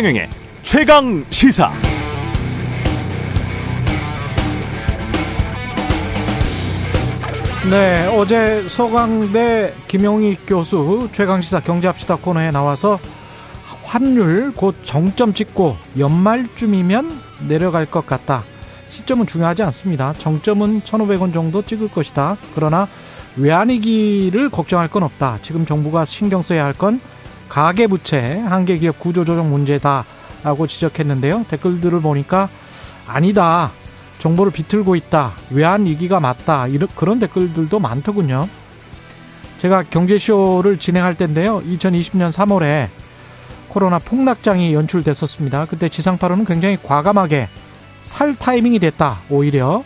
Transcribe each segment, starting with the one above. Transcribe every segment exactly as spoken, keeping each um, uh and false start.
최경영의 최강시사. 네, 어제 소강대 김영희 교수 최강시사 경제합시다 코너에 나와서 환율 곧 정점 찍고 연말쯤이면 내려갈 것 같다. 시점은 중요하지 않습니다. 정점은 천오백 원 정도 찍을 것이다. 그러나 외환위기를 걱정할 건 없다. 지금 정부가 신경 써야 할 건 가계부채, 한계기업 구조조정 문제다 라고 지적했는데요. 댓글들을 보니까 아니다, 정보를 비틀고 있다, 외환위기가 맞다, 이런 그런 댓글들도 많더군요. 제가 경제쇼를 진행할 텐데요, 이천이십 년 삼월에 코로나 폭락장이 연출됐었습니다. 그때 지상파로는 굉장히 과감하게 살 타이밍이 됐다, 오히려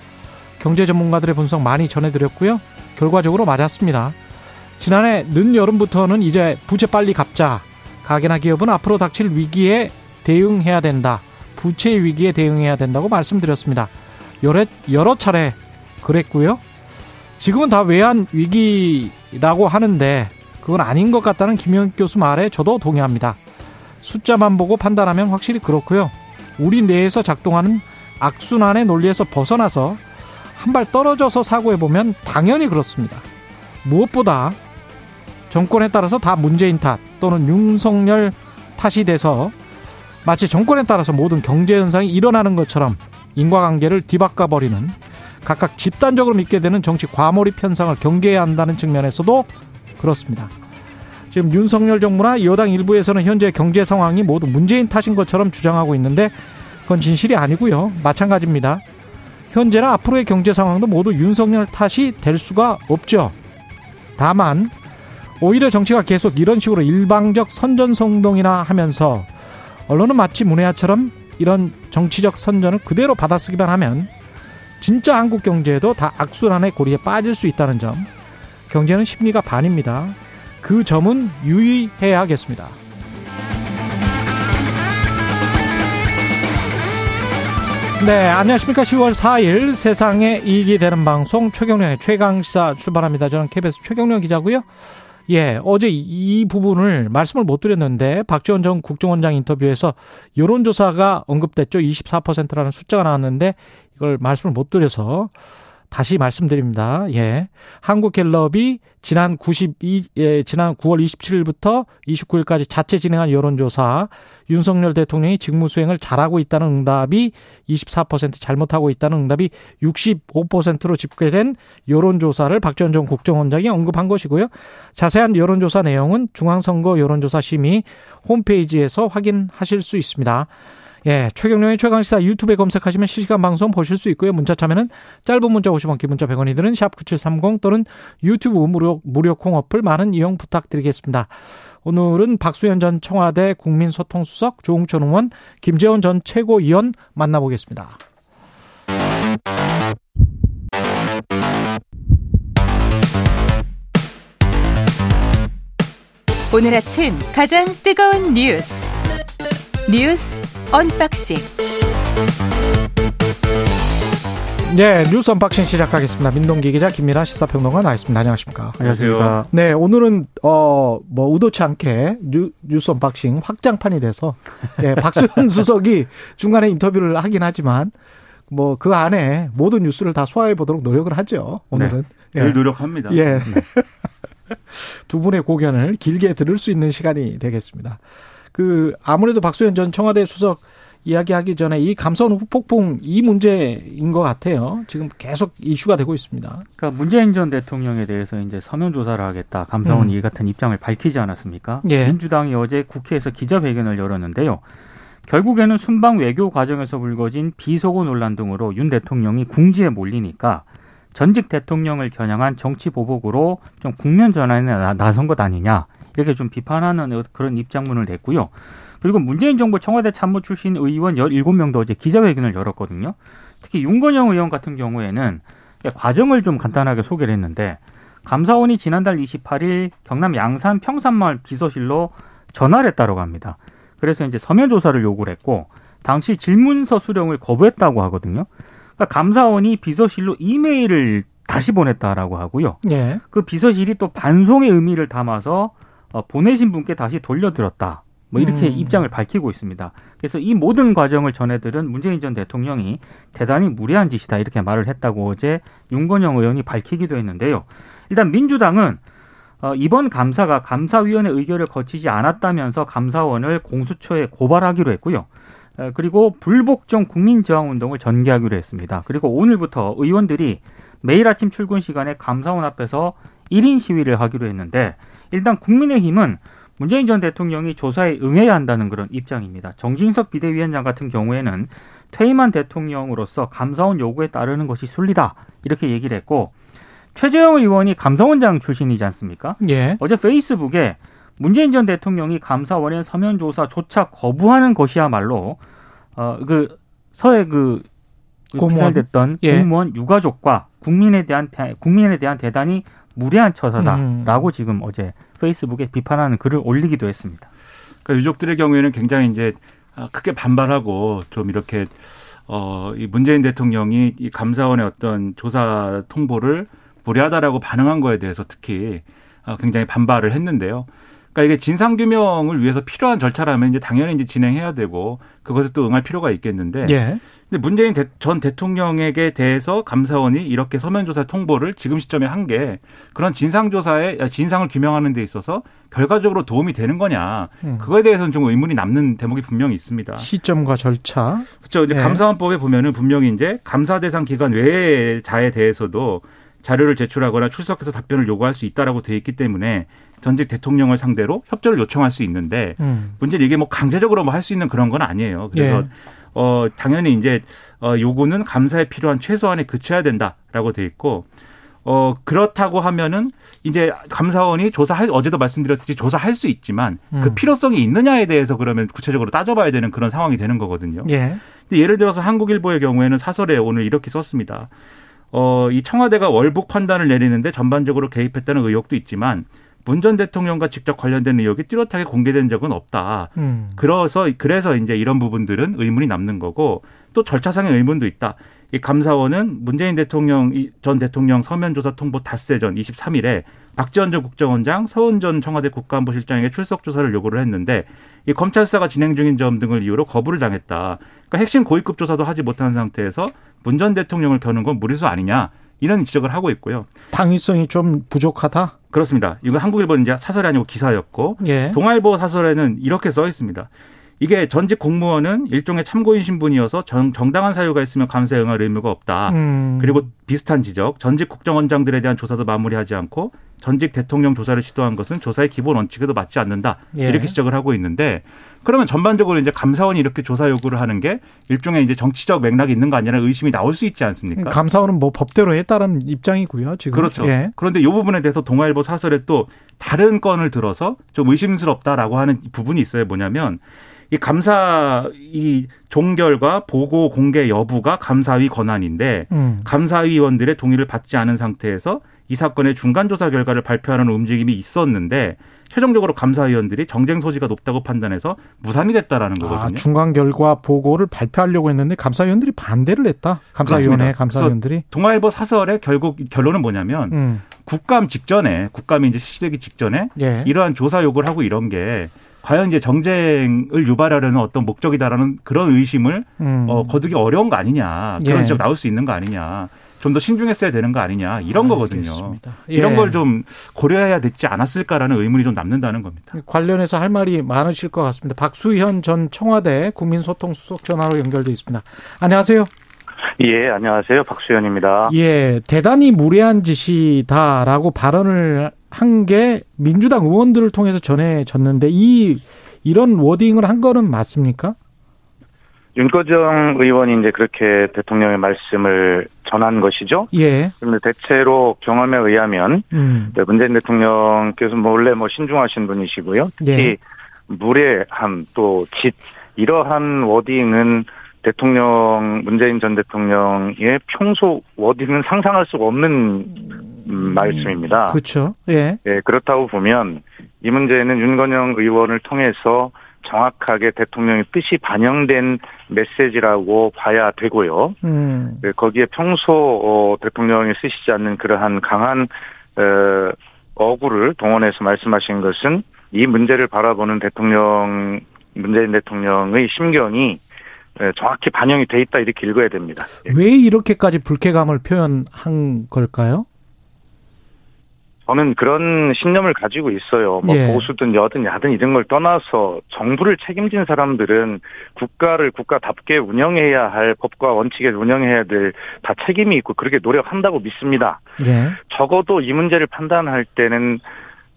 경제 전문가들의 분석 많이 전해드렸고요. 결과적으로 맞았습니다. 지난해 늦여름부터는 이제 부채 빨리 갚자, 가게나 기업은 앞으로 닥칠 위기에 대응해야 된다, 부채의 위기에 대응해야 된다고 말씀드렸습니다. 여러, 여러 차례 그랬고요. 지금은 다 외환 위기라고 하는데 그건 아닌 것 같다는 김영익 교수 말에 저도 동의합니다. 숫자만 보고 판단하면 확실히 그렇고요. 우리 뇌에서 작동하는 악순환의 논리에서 벗어나서 한 발 떨어져서 사고해보면 당연히 그렇습니다. 무엇보다 정권에 따라서 다 문재인 탓 또는 윤석열 탓이 돼서 마치 정권에 따라서 모든 경제현상이 일어나는 것처럼 인과관계를 뒤바꿔버리는, 각각 집단적으로 믿게 되는 정치 과몰입 현상을 경계해야 한다는 측면에서도 그렇습니다. 지금 윤석열 정부나 여당 일부에서는 현재 경제 상황이 모두 문재인 탓인 것처럼 주장하고 있는데 그건 진실이 아니고요. 마찬가지입니다. 현재나 앞으로의 경제 상황도 모두 윤석열 탓이 될 수가 없죠. 다만 오히려 정치가 계속 이런 식으로 일방적 선전성동이나 하면서 언론은 마치 문외아처럼 이런 정치적 선전을 그대로 받아쓰기만 하면 진짜 한국 경제도 다 악순환의 고리에 빠질 수 있다는 점, 경제는 심리가 반입니다. 그 점은 유의해야겠습니다. 네, 안녕하십니까. 시월 사일 세상에 이익이 되는 방송 최경령의 최강시사 출발합니다. 저는 케이비에스 최경령 기자고요. 예, 어제 이 부분을 말씀을 못 드렸는데 박지원 전 국정원장 인터뷰에서 여론조사가 언급됐죠. 이십사 퍼센트라는 숫자가 나왔는데 이걸 말씀을 못 드려서 다시 말씀드립니다. 예, 한국갤럽이 지난 구십이 예, 지난 구월 이십칠일부터 이십구일까지 자체 진행한 여론조사, 윤석열 대통령이 직무 수행을 잘하고 있다는 응답이 이십사 퍼센트, 잘못하고 있다는 응답이 육십오 퍼센트로 집계된 여론조사를 박지원 전 국정원장이 언급한 것이고요. 자세한 여론조사 내용은 중앙선거 여론조사 심의 홈페이지에서 확인하실 수 있습니다. 예, 최경영의 최강시사 유튜브에 검색하시면 실시간 방송 보실 수 있고요. 문자 참여는 짧은 문자 오십 원, 긴 문자 백 원이 드는 샵 구칠삼공 또는 유튜브 무료, 무료 콩 어플 많은 이용 부탁드리겠습니다. 오늘은 박수현 전 청와대 국민소통수석, 조응천 의원, 김재원 전 최고위원 만나보겠습니다. 오늘 아침 가장 뜨거운 뉴스, 뉴스 언박싱. 네, 뉴스 언박싱 시작하겠습니다. 민동기 기자, 김민하 시사평론가 나와있습니다. 안녕하십니까? 안녕하세요. 네, 오늘은 어, 뭐 의도치 않게 뉴, 뉴스 언박싱 확장판이 돼서 네, 박수현 수석이 중간에 인터뷰를 하긴 하지만 뭐 그 안에 모든 뉴스를 다 소화해 보도록 노력을 하죠. 오늘은 네, 늘 예. 노력합니다. 예. 네. 두 분의 고견을 길게 들을 수 있는 시간이 되겠습니다. 그, 아무래도 박수현 전 청와대 수석 이야기하기 전에 이 감사원 후폭풍 이 문제인 것 같아요. 지금 계속 이슈가 되고 있습니다. 그러니까 문재인 전 대통령에 대해서 이제 서면 조사를 하겠다, 감사원 음. 이 같은 입장을 밝히지 않았습니까? 예. 민주당이 어제 국회에서 기자회견을 열었는데요. 결국에는 순방 외교 과정에서 불거진 비속어 논란 등으로 윤 대통령이 궁지에 몰리니까 전직 대통령을 겨냥한 정치 보복으로 좀 국면 전환에 나선 것 아니냐, 이렇게 좀 비판하는 그런 입장문을 냈고요. 그리고 문재인 정부 청와대 참모 출신 의원 열일곱 명도 어제 기자회견을 열었거든요. 특히 윤건영 의원 같은 경우에는 과정을 좀 간단하게 소개를 했는데, 감사원이 지난달 이십팔일 경남 양산 평산마을 비서실로 전화를 했다고 합니다. 그래서 이제 서면 조사를 요구를 했고 당시 질문서 수령을 거부했다고 하거든요. 그러니까 감사원이 비서실로 이메일을 다시 보냈다라고 하고요. 예. 그 비서실이 또 반송의 의미를 담아서 보내신 분께 다시 돌려드렸다, 뭐 이렇게 음. 입장을 밝히고 있습니다. 그래서 이 모든 과정을 전해들은 문재인 전 대통령이 대단히 무례한 짓이다 이렇게 말을 했다고 어제 윤건영 의원이 밝히기도 했는데요. 일단 민주당은 이번 감사가 감사위원회 의결을 거치지 않았다면서 감사원을 공수처에 고발하기로 했고요. 그리고 불복종 국민저항운동을 전개하기로 했습니다. 그리고 오늘부터 의원들이 매일 아침 출근 시간에 감사원 앞에서 일 인 시위를 하기로 했는데 일단 국민의힘은 문재인 전 대통령이 조사에 응해야 한다는 그런 입장입니다. 정진석 비대위원장 같은 경우에는 퇴임한 대통령으로서 감사원 요구에 따르는 것이 순리다 이렇게 얘기를 했고 최재형 의원이 감사원장 출신이지 않습니까? 예. 어제 페이스북에 문재인 전 대통령이 감사원의 서면 조사조차 거부하는 것이야말로 어, 그 서해 그 피살됐던 예. 공무원 유가족과 국민에 대한 국민에 대한 대단히 무례한 처사다라고 음. 지금 어제 페이스북에 비판하는 글을 올리기도 했습니다. 그러니까 유족들의 경우에는 굉장히 이제 크게 반발하고 좀 이렇게 어, 이 문재인 대통령이 이 감사원의 어떤 조사 통보를 무례하다라고 반응한 거에 대해서 특히 굉장히 반발을 했는데요. 그러니까 이게 진상규명을 위해서 필요한 절차라면 이제 당연히 이제 진행해야 되고 그것에 또 응할 필요가 있겠는데. 예. 근데 문재인 대, 전 대통령에게 대해서 감사원이 이렇게 서면조사 통보를 지금 시점에 한 게 그런 진상조사에, 진상을 규명하는 데 있어서 결과적으로 도움이 되는 거냐. 음. 그거에 대해서는 좀 의문이 남는 대목이 분명히 있습니다. 시점과 절차. 그렇죠. 이제 예. 감사원법에 보면은 분명히 이제 감사 대상 기관 외의 자에 대해서도 자료를 제출하거나 출석해서 답변을 요구할 수 있다라고 되어 있기 때문에 전직 대통령을 상대로 협조를 요청할 수 있는데 음. 문제는 이게 뭐 강제적으로 뭐 할 수 있는 그런 건 아니에요. 그래서 예. 어 당연히 이제 어 요구는 감사에 필요한 최소한에 그쳐야 된다라고 되어 있고 어 그렇다고 하면은 이제 감사원이 조사할 어제도 말씀드렸듯이 조사할 수 있지만 음. 그 필요성이 있느냐에 대해서 그러면 구체적으로 따져봐야 되는 그런 상황이 되는 거거든요. 예. 근데 예를 들어서 한국일보의 경우에는 사설에 오늘 이렇게 썼습니다. 어, 이 청와대가 월북 판단을 내리는데 전반적으로 개입했다는 의혹도 있지만 문 전 대통령과 직접 관련된 의혹이 뚜렷하게 공개된 적은 없다. 음. 그래서 그래서 이제 이런 부분들은 의문이 남는 거고 또 절차상의 의문도 있다. 이 감사원은 문재인 대통령 전 대통령 서면 조사 통보 닷새 전 이십삼 일에 박지원 전 국정원장, 서훈 전 청와대 국가안보실장에게 출석 조사를 요구를 했는데 이 검찰 수사가 진행 중인 점 등을 이유로 거부를 당했다. 그러니까 핵심 고위급 조사도 하지 못한 상태에서 문 전 대통령을 겨눈 건 무리수 아니냐 이런 지적을 하고 있고요. 당위성이 좀 부족하다? 그렇습니다. 이건 한국일보는 이제 사설이 아니고 기사였고 예. 동아일보 사설에는 이렇게 써 있습니다. 이게 전직 공무원은 일종의 참고인 신분이어서 정, 정당한 사유가 있으면 감사에 응할 의무가 없다. 음. 그리고 비슷한 지적, 전직 국정원장들에 대한 조사도 마무리하지 않고 전직 대통령 조사를 시도한 것은 조사의 기본 원칙에도 맞지 않는다. 예. 이렇게 지적을 하고 있는데 그러면 전반적으로 이제 감사원이 이렇게 조사 요구를 하는 게 일종의 이제 정치적 맥락이 있는 거 아니냐는 의심이 나올 수 있지 않습니까? 감사원은 뭐 법대로 했다라는 입장이고요, 지금. 그렇죠. 예. 그런데 이 부분에 대해서 동아일보 사설에 또 다른 건을 들어서 좀 의심스럽다라고 하는 부분이 있어요. 뭐냐면 이 감사 이 종결과 보고 공개 여부가 감사위 권한인데 음. 감사위원들의 동의를 받지 않은 상태에서 이 사건의 중간 조사 결과를 발표하는 움직임이 있었는데 최종적으로 감사위원들이 정쟁 소지가 높다고 판단해서 무산이 됐다라는 거거든요. 아, 중간 결과 보고를 발표하려고 했는데 감사위원들이 반대를 했다. 감사위원회 감사위원들이. 동아일보 사설의 결국 결론은 뭐냐면 음. 국감 직전에 국감이 이제 실시되기 직전에 예. 이러한 조사 요구를 하고 이런 게 과연 이제 정쟁을 유발하려는 어떤 목적이다라는 그런 의심을 음. 어, 거두기 어려운 거 아니냐. 그런 예. 지적 나올 수 있는 거 아니냐. 좀 더 신중했어야 되는 거 아니냐. 이런 알겠습니다. 거거든요. 예. 이런 걸 좀 고려해야 되지 않았을까라는 의문이 좀 남는다는 겁니다. 관련해서 할 말이 많으실 것 같습니다. 박수현 전 청와대 국민소통수석 전화로 연결돼 있습니다. 안녕하세요. 예, 안녕하세요. 박수현입니다. 예, 대단히 무례한 짓이다라고 발언을 한 게 민주당 의원들을 통해서 전해졌는데 이 이런 워딩을 한 거는 맞습니까? 윤건영 의원이 이제 그렇게 대통령의 말씀을 전한 것이죠. 예. 그런데 대체로 경험에 의하면 음. 문재인 대통령께서 원래 뭐 신중하신 분이시고요. 특히 예. 무례함 또 짓 이러한 워딩은 대통령 문재인 전 대통령의 평소 워딩은 상상할 수가 없는. 음, 말씀입니다. 그렇죠. 예. 예, 그렇다고 보면 이 문제는 윤건영 의원을 통해서 정확하게 대통령의 뜻이 반영된 메시지라고 봐야 되고요. 음. 예, 거기에 평소 어, 대통령이 쓰시지 않는 그러한 강한 에, 어구를 동원해서 말씀하신 것은 이 문제를 바라보는 대통령, 문재인 대통령의 심경이 정확히 반영이 돼 있다, 이렇게 읽어야 됩니다. 왜 이렇게까지 불쾌감을 표현한 걸까요? 저는 그런 신념을 가지고 있어요. 뭐 예. 보수든 여든 야든 이런 걸 떠나서 정부를 책임진 사람들은 국가를 국가답게 운영해야 할 법과 원칙에 운영해야 될 다 책임이 있고 그렇게 노력한다고 믿습니다. 예. 적어도 이 문제를 판단할 때는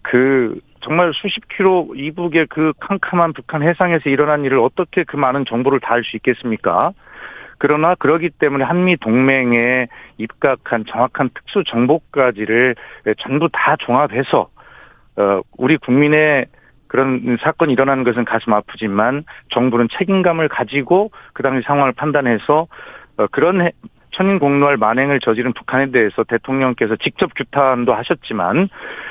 그 정말 수십 킬로 이북의 그 캄캄한 북한 해상에서 일어난 일을 어떻게 그 많은 정보를 다 알 수 있겠습니까? 그러나 그러기 때문에 한미 동맹에 입각한 정확한 특수 정보까지를 전부 다 종합해서 우리 국민의 그런 사건이 일어난 것은 가슴 아프지만 정부는 책임감을 가지고 그 당시 상황을 판단해서 그런 천인공노할 만행을 저지른 북한에 대해서 대통령께서 직접 규탄도 하셨지만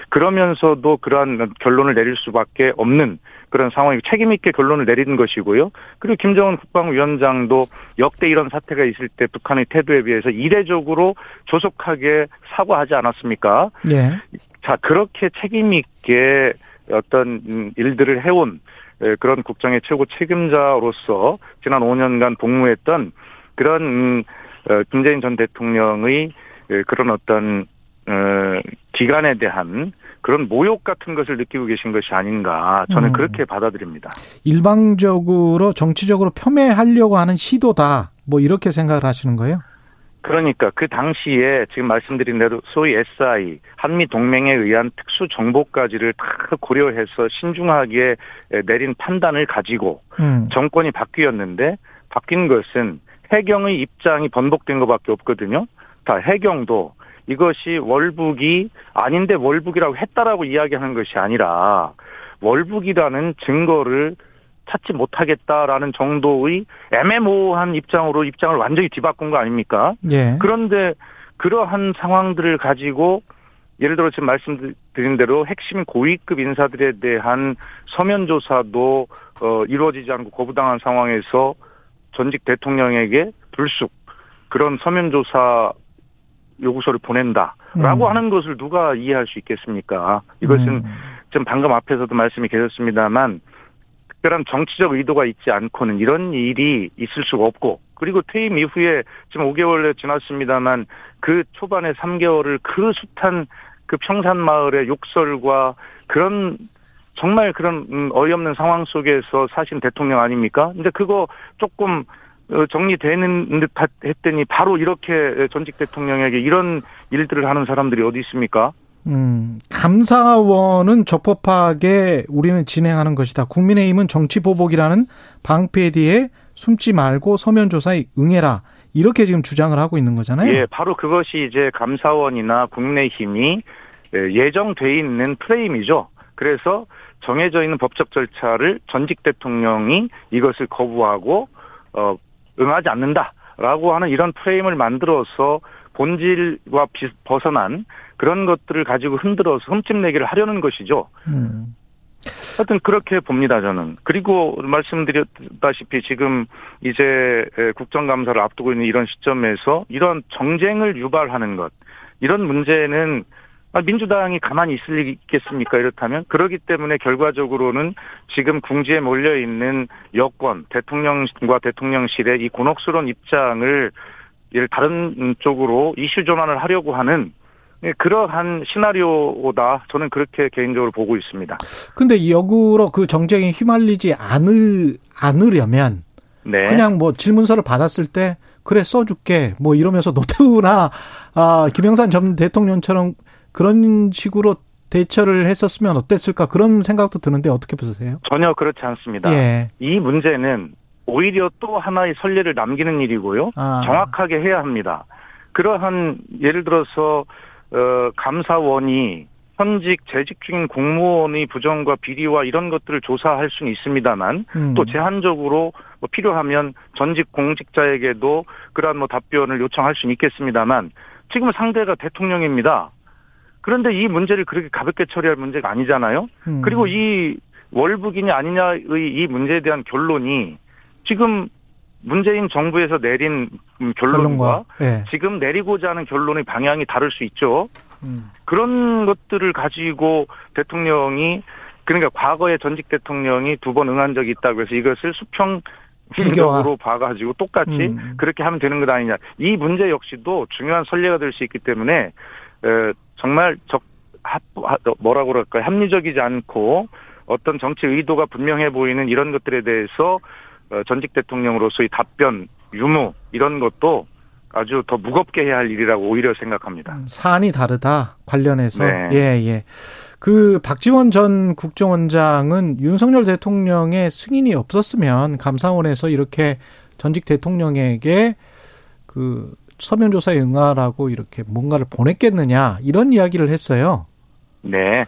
그러면서도 그러한 결론을 내릴 수밖에 없는 그런 상황이 책임 있게 결론을 내린 것이고요. 그리고 김정은 국방위원장도 역대 이런 사태가 있을 때 북한의 태도에 비해서 이례적으로 조속하게 사과하지 않았습니까? 네. 자, 그렇게 책임 있게 어떤 일들을 해온 그런 국정의 최고 책임자로서 지난 오 년간 복무했던 그런 김재인 전 대통령의 그런 어떤 기간에 대한 그런 모욕 같은 것을 느끼고 계신 것이 아닌가, 저는 그렇게 받아들입니다. 일방적으로 정치적으로 폄훼하려고 하는 시도다, 뭐 이렇게 생각을 하시는 거예요? 그러니까 그 당시에 지금 말씀드린 대로 소위 에스아이, 한미동맹에 의한 특수정보까지를 다 고려해서 신중하게 내린 판단을 가지고 음. 정권이 바뀌었는데 바뀐 것은 해경의 입장이 번복된 것밖에 없거든요. 다 해경도 이것이 월북이 아닌데 월북이라고 했다라고 이야기하는 것이 아니라 월북이라는 증거를 찾지 못하겠다라는 정도의 애매모호한 입장으로 입장을 완전히 뒤바꾼 거 아닙니까? 예. 그런데 그러한 상황들을 가지고 예를 들어 지금 말씀드린 대로 핵심 고위급 인사들에 대한 서면 조사도 이루어지지 않고 거부당한 상황에서 전직 대통령에게 불쑥 그런 서면 조사 요구서를 보낸다라고 음. 하는 것을 누가 이해할 수 있겠습니까? 이것은 음. 지금 방금 앞에서도 말씀이 계셨습니다만 특별한 정치적 의도가 있지 않고는 이런 일이 있을 수가 없고, 그리고 퇴임 이후에 지금 오 개월이 지났습니다만 그 초반에 삼 개월을 그 숱한 그 평산마을의 욕설과 그런 정말 그런 어이없는 상황 속에서 사신 대통령 아닙니까? 근데 그거 조금 정리되는 듯 했더니 바로 이렇게 전직 대통령에게 이런 일들을 하는 사람들이 어디 있습니까? 음, 감사원은 적법하게 우리는 진행하는 것이다. 국민의힘은 정치보복이라는 방패 뒤에 숨지 말고 서면 조사에 응해라. 이렇게 지금 주장을 하고 있는 거잖아요. 예, 바로 그것이 이제 감사원이나 국민의힘이 예정돼 있는 프레임이죠. 그래서 정해져 있는 법적 절차를 전직 대통령이 이것을 거부하고 어, 응하지 않는다라고 하는 이런 프레임을 만들어서 본질과 비, 벗어난 그런 것들을 가지고 흔들어서 흠집내기를 하려는 것이죠. 음. 하여튼 그렇게 봅니다, 저는. 그리고 말씀드렸다시피 지금 이제 국정감사를 앞두고 있는 이런 시점에서 이런 정쟁을 유발하는 것, 이런 문제는 민주당이 가만히 있을 리 있겠습니까? 이렇다면 그러기 때문에 결과적으로는 지금 궁지에 몰려 있는 여권, 대통령과 대통령실의 이 곤혹스러운 입장을 다른 쪽으로 이슈 전환을 하려고 하는 그러한 시나리오다, 저는 그렇게 개인적으로 보고 있습니다. 근데 역으로 그 정쟁에 휘말리지 않을 않으려면 네. 그냥 뭐 질문서를 받았을 때 그래 써줄게 뭐 이러면서 노태우나 아, 김영삼 전 대통령처럼 그런 식으로 대처를 했었으면 어땠을까, 그런 생각도 드는데 어떻게 보세요? 전혀 그렇지 않습니다. 예. 이 문제는 오히려 또 하나의 선례를 남기는 일이고요. 아. 정확하게 해야 합니다. 그러한 예를 들어서 어, 감사원이 현직 재직 중인 공무원의 부정과 비리와 이런 것들을 조사할 수는 있습니다만 음. 또 제한적으로 뭐 필요하면 전직 공직자에게도 그러한 뭐 답변을 요청할 수는 있겠습니다만 지금 상대가 대통령입니다. 그런데 이 문제를 그렇게 가볍게 처리할 문제가 아니잖아요. 음. 그리고 이 월북이냐 아니냐의 이 문제에 대한 결론이 지금 문재인 정부에서 내린 결론과, 결론과 네. 지금 내리고자 하는 결론의 방향이 다를 수 있죠. 음. 그런 것들을 가지고 대통령이 그러니까 과거에 전직 대통령이 두 번 응한 적이 있다고 해서 이것을 수평 비교적으로 봐가지고 똑같이 음. 그렇게 하면 되는 것 아니냐. 이 문제 역시도 중요한 선례가 될 수 있기 때문에 정말 적 뭐라고 그럴까요? 합리적이지 않고 어떤 정치 의도가 분명해 보이는 이런 것들에 대해서 전직 대통령으로서의 답변, 유무 이런 것도 아주 더 무겁게 해야 할 일이라고 오히려 생각합니다. 사안이 다르다 관련해서. 네. 예, 예. 그 박지원 전 국정원장은 윤석열 대통령의 승인이 없었으면 감사원에서 이렇게 전직 대통령에게 그 서면 조사에 응하라고 이렇게 뭔가를 보냈겠느냐 이런 이야기를 했어요. 네,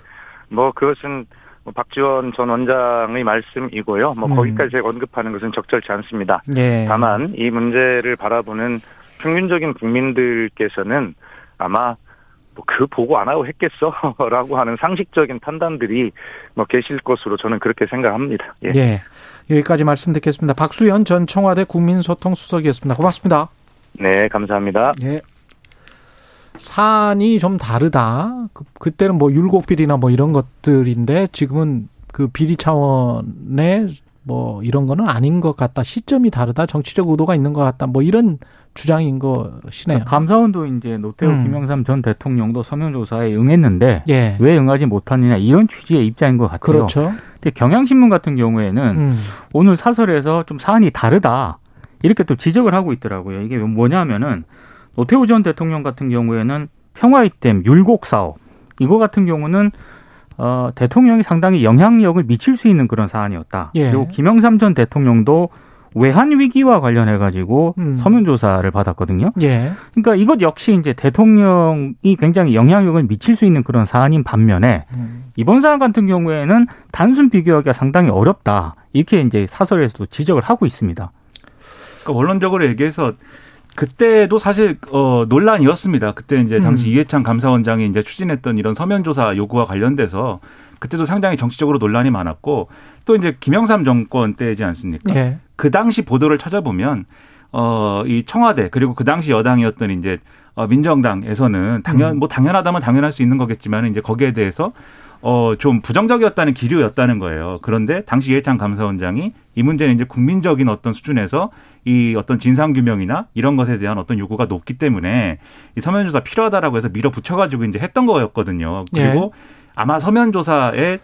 뭐 그것은 박지원 전 원장의 말씀이고요. 뭐 음. 거기까지 제가 언급하는 것은 적절치 않습니다. 예. 다만 이 문제를 바라보는 평균적인 국민들께서는 아마 뭐 그 보고 안 하고 했겠어라고 하는 상식적인 판단들이 뭐 계실 것으로 저는 그렇게 생각합니다. 예. 예. 여기까지 말씀 듣겠습니다. 박수현 전 청와대 국민소통수석이었습니다. 고맙습니다. 네, 감사합니다. 예. 사안이 좀 다르다. 그, 그때는 뭐 율곡비리나 뭐 이런 것들인데 지금은 그 비리 차원의 뭐 이런 거는 아닌 것 같다. 시점이 다르다. 정치적 의도가 있는 것 같다. 뭐 이런 주장인 것이네요. 감사원도 이제 노태우 음. 김영삼 전 대통령도 서면조사에 응했는데 예. 왜 응하지 못하느냐 이런 취지의 입장인 것 같아요. 그렇죠. 근데 경향신문 같은 경우에는 음. 오늘 사설에서 좀 사안이 다르다. 이렇게 또 지적을 하고 있더라고요. 이게 뭐냐면은 노태우 전 대통령 같은 경우에는 평화이댐, 율곡 사업 이거 같은 경우는 어, 대통령이 상당히 영향력을 미칠 수 있는 그런 사안이었다. 예. 그리고 김영삼 전 대통령도 외환 위기와 관련해 가지고 음. 서면 조사를 받았거든요. 예. 그러니까 이것 역시 이제 대통령이 굉장히 영향력을 미칠 수 있는 그런 사안인 반면에 음. 이번 사안 같은 경우에는 단순 비교하기가 상당히 어렵다. 이렇게 이제 사설에서도 지적을 하고 있습니다. 그러니까 원론적으로 얘기해서 그때도 사실 어, 논란이었습니다. 그때 이제 당시 음. 이해찬 감사원장이 이제 추진했던 이런 서면 조사 요구와 관련돼서 그때도 상당히 정치적으로 논란이 많았고 또 이제 김영삼 정권 때이지 않습니까? 예. 그 당시 보도를 찾아보면 어, 이 청와대 그리고 그 당시 여당이었던 이제 어, 민정당에서는 당연 음. 뭐 당연하다면 당연할 수 있는 거겠지만 이제 거기에 대해서 어, 좀 부정적이었다는 기류였다는 거예요. 그런데 당시 이해찬 감사원장이 이 문제는 이제 국민적인 어떤 수준에서 이 어떤 진상규명이나 이런 것에 대한 어떤 요구가 높기 때문에 이 서면조사 필요하다라고 해서 밀어붙여가지고 이제 했던 거였거든요. 그리고 예. 아마 서면조사에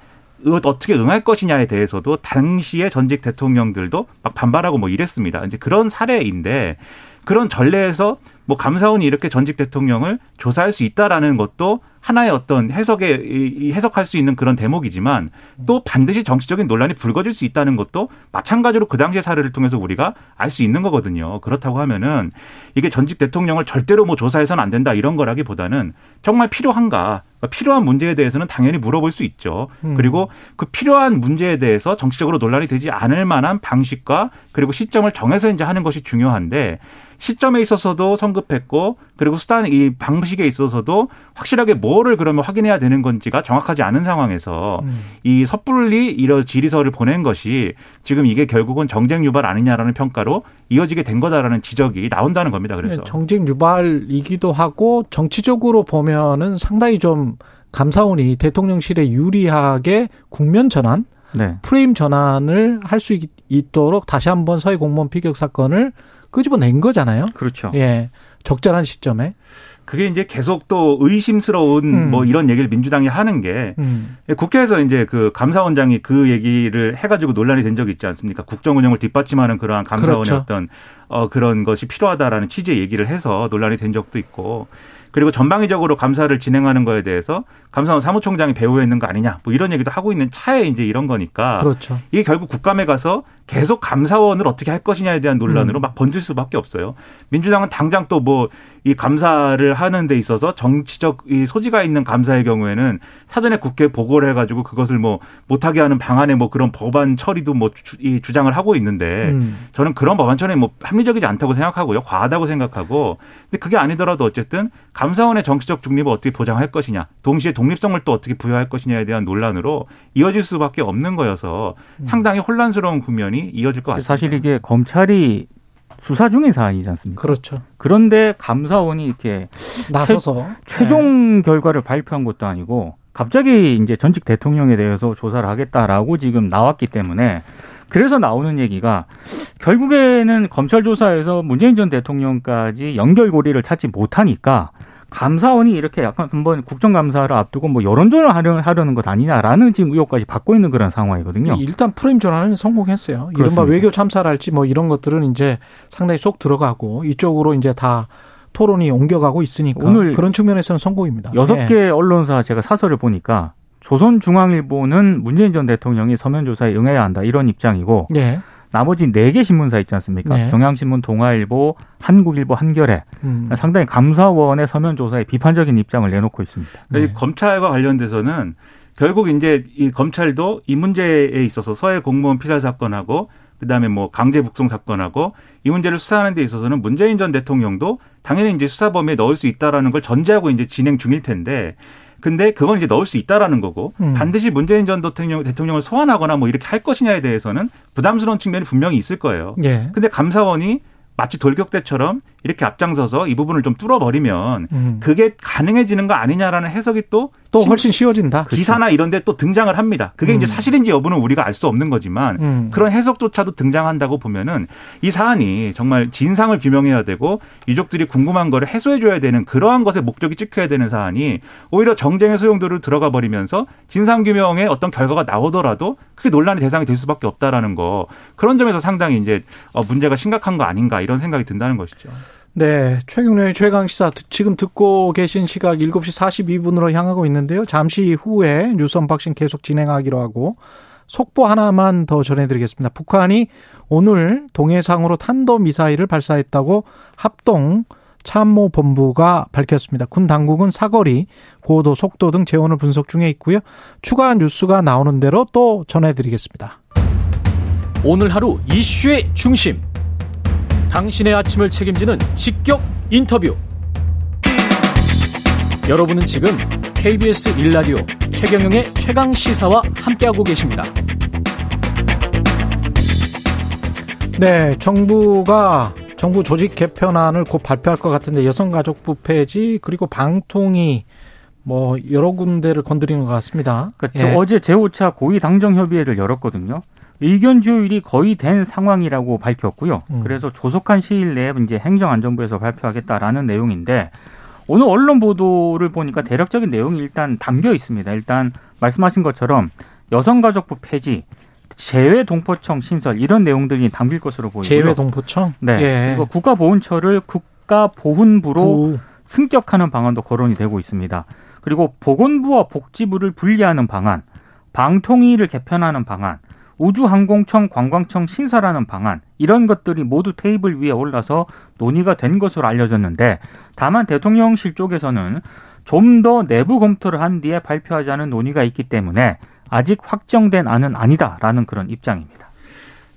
어떻게 응할 것이냐에 대해서도 당시의 전직 대통령들도 막 반발하고 뭐 이랬습니다. 이제 그런 사례인데 그런 전례에서 뭐 감사원이 이렇게 전직 대통령을 조사할 수 있다라는 것도 하나의 어떤 해석에 해석할 수 있는 그런 대목이지만 또 반드시 정치적인 논란이 불거질 수 있다는 것도 마찬가지로 그 당시의 사례를 통해서 우리가 알 수 있는 거거든요. 그렇다고 하면은 이게 전직 대통령을 절대로 뭐 조사해서는 안 된다 이런 거라기보다는 정말 필요한가? 필요한 문제에 대해서는 당연히 물어볼 수 있죠. 음. 그리고 그 필요한 문제에 대해서 정치적으로 논란이 되지 않을 만한 방식과 그리고 시점을 정해서 이제 하는 것이 중요한데 시점에 있어서도 성급했고 그리고 수단 이 방식에 있어서도 확실하게 뭐를 그러면 확인해야 되는 건지가 정확하지 않은 상황에서 음. 이 섣불리 이런 질의서를 보낸 것이 지금 이게 결국은 정쟁 유발 아니냐라는 평가로 이어지게 된 거다라는 지적이 나온다는 겁니다. 그래서 네, 정쟁 유발이기도 하고 정치적으로 보면은 상당히 좀 감사원이 대통령실에 유리하게 국면 전환, 네. 프레임 전환을 할 수 있도록 다시 한번 서해 공무원 피격 사건을 끄집어낸 거잖아요. 그렇죠. 예, 적절한 시점에. 그게 이제 계속 또 의심스러운 음. 뭐 이런 얘기를 민주당이 하는 게 음. 국회에서 이제 그 감사원장이 그 얘기를 해가지고 논란이 된 적이 있지 않습니까? 국정운영을 뒷받침하는 그러한 감사원의 그렇죠. 어떤 어 그런 것이 필요하다라는 취지의 얘기를 해서 논란이 된 적도 있고. 그리고 전방위적으로 감사를 진행하는 거에 대해서 감사원 사무총장이 배후에 있는 거 아니냐 뭐 이런 얘기도 하고 있는 차에 이제 이런 거니까 그렇죠. 이게 결국 국감에 가서 계속 감사원을 어떻게 할 것이냐에 대한 논란으로 음. 막 번질 수밖에 없어요. 민주당은 당장 또 뭐 이 감사를 하는 데 있어서 정치적 이 소지가 있는 감사의 경우에는 사전에 국회에 보고를 해가지고 그것을 뭐 못하게 하는 방안에 뭐 그런 법안 처리도 뭐 주, 이 주장을 하고 있는데 음. 저는 그런 법안 처리 뭐 합리적이지 않다고 생각하고요. 과하다고 생각하고 근데 그게 아니더라도 어쨌든 감사원의 정치적 중립을 어떻게 보장할 것이냐 동시에 독립성을 또 어떻게 부여할 것이냐에 대한 논란으로 이어질 수밖에 없는 거여서 상당히 혼란스러운 국면이 이어질 것 같습니다. 사실 이게 검찰이 수사 중인 사안이지 않습니까? 그렇죠. 그런데 감사원이 이렇게 나서서 최, 최종 네. 결과를 발표한 것도 아니고 갑자기 이제 전직 대통령에 대해서 조사를 하겠다라고 지금 나왔기 때문에, 그래서 나오는 얘기가 결국에는 검찰 조사에서 문재인 전 대통령까지 연결고리를 찾지 못하니까 감사원이 이렇게 약간 한번 국정감사를 앞두고 뭐 여론조사를 하려는 것 아니냐라는 지금 의혹까지 받고 있는 그런 상황이거든요. 일단 프레임 전환은 성공했어요. 이른바 외교 참사랄지 뭐 이런 것들은 이제 상당히 쏙 들어가고 이쪽으로 이제 다 토론이 옮겨가고 있으니까 오늘 그런 측면에서는 성공입니다. 여섯 개 예. 언론사 제가 사설을 보니까 조선중앙일보는 문재인 전 대통령이 서면 조사에 응해야 한다 이런 입장이고 예. 나머지 네 개 신문사 있지 않습니까? 네. 경향신문, 동아일보, 한국일보, 한겨레. 음. 상당히 감사원의 서면 조사에 비판적인 입장을 내놓고 있습니다. 네. 이 검찰과 관련돼서는 결국 이제 이 검찰도 이 문제에 있어서 서해 공무원 피살 사건하고 그다음에 뭐 강제 북송 사건하고 이 문제를 수사하는 데 있어서는 문재인 전 대통령도 당연히 이제 수사 범위에 넣을 수 있다라는 걸 전제하고 이제 진행 중일 텐데 근데 그건 이제 넣을 수 있다라는 거고 음. 반드시 문재인 전 대통령, 대통령을 소환하거나 뭐 이렇게 할 것이냐에 대해서는 부담스러운 측면이 분명히 있을 거예요. 예. 근데 감사원이 마치 돌격대처럼 이렇게 앞장서서 이 부분을 좀 뚫어버리면 음. 그게 가능해지는 거 아니냐라는 해석이 또 또 훨씬 쉬워진다. 기사나 그렇죠. 이런 데 또 등장을 합니다. 그게 음. 이제 사실인지 여부는 우리가 알 수 없는 거지만 음. 그런 해석조차도 등장한다고 보면은 이 사안이 정말 진상을 규명해야 되고 유족들이 궁금한 거를 해소해 줘야 되는 그러한 것의 목적이 찍혀야 되는 사안이 오히려 정쟁의 소용돌이로 들어가 버리면서 진상 규명의 어떤 결과가 나오더라도 그게 논란의 대상이 될 수밖에 없다라는 거. 그런 점에서 상당히 이제 문제가 심각한 거 아닌가 이런 생각이 든다는 것이죠. 네. 최경련의 최강시사 지금 듣고 계신 시각 일곱 시 사십이 분으로 향하고 있는데요. 잠시 후에 뉴스 언박싱 계속 진행하기로 하고 속보 하나만 더 전해드리겠습니다. 북한이 오늘 동해상으로 탄도미사일을 발사했다고 합동참모본부가 밝혔습니다. 군 당국은 사거리, 고도, 속도 등 재원을 분석 중에 있고요. 추가 뉴스가 나오는 대로 또 전해드리겠습니다. 오늘 하루 이슈의 중심. 당신의 아침을 책임지는 직격 인터뷰. 여러분은 지금 케이비에스 일 라디오 최경영의 최강 시사와 함께하고 계십니다. 네, 정부가 정부 조직 개편안을 곧 발표할 것 같은데 여성가족부 폐지 그리고 방통위 뭐 여러 군데를 건드리는 것 같습니다. 그러니까 예. 어제 제오 차 고위 당정 협의회를 열었거든요. 의견 조율이 거의 된 상황이라고 밝혔고요. 음. 그래서 조속한 시일 내에 이제 행정안전부에서 발표하겠다라는 내용인데 오늘 언론 보도를 보니까 대략적인 내용이 일단 담겨 있습니다. 일단 말씀하신 것처럼 여성가족부 폐지, 재외동포청 신설 이런 내용들이 담길 것으로 보이고요. 재외동포청? 네. 예. 그리고 국가보훈처를 국가보훈부로 부. 승격하는 방안도 거론이 되고 있습니다. 그리고 보건부와 복지부를 분리하는 방안, 방통위를 개편하는 방안, 우주항공청, 관광청 신설하는 방안 이런 것들이 모두 테이블 위에 올라서 논의가 된 것으로 알려졌는데 다만 대통령실 쪽에서는 좀 더 내부 검토를 한 뒤에 발표하자는 논의가 있기 때문에 아직 확정된 안은 아니다라는 그런 입장입니다.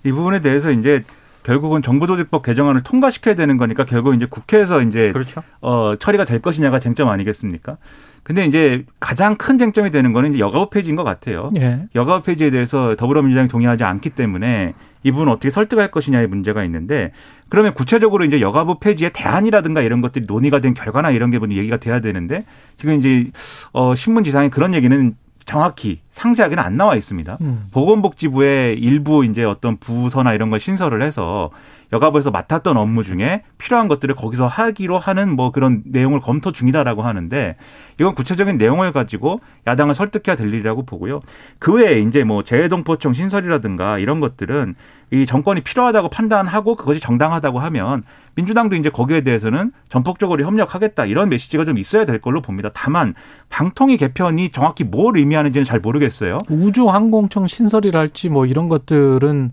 이 부분에 대해서 이제 결국은 정부조직법 개정안을 통과시켜야 되는 거니까 결국 이제 국회에서 이제 그렇죠. 어, 처리가 될 것이냐가 쟁점 아니겠습니까? 근데 이제 가장 큰 쟁점이 되는 거는 이제 여가부 폐지인 것 같아요. 예. 여가부 폐지에 대해서 더불어민주당이 동의하지 않기 때문에 이 부분 어떻게 설득할 것이냐의 문제가 있는데 그러면 구체적으로 이제 여가부 폐지의 대안이라든가 이런 것들이 논의가 된 결과나 이런 게 얘기가 돼야 되는데 지금 이제 어, 신문지상에 그런 얘기는 정확히 상세하게는 안 나와 있습니다. 음. 보건복지부의 일부 이제 어떤 부서나 이런 걸 신설을 해서 여가부에서 맡았던 업무 중에 필요한 것들을 거기서 하기로 하는 뭐 그런 내용을 검토 중이다라고 하는데 이건 구체적인 내용을 가지고 야당을 설득해야 될 일이라고 보고요. 그 외에 이제 뭐 재외동포청 신설이라든가 이런 것들은 이 정권이 필요하다고 판단하고 그것이 정당하다고 하면 민주당도 이제 거기에 대해서는 전폭적으로 협력하겠다 이런 메시지가 좀 있어야 될 걸로 봅니다. 다만 방통위 개편이 정확히 뭘 의미하는지는 잘 모르겠어요. 우주항공청 신설이랄지 뭐 이런 것들은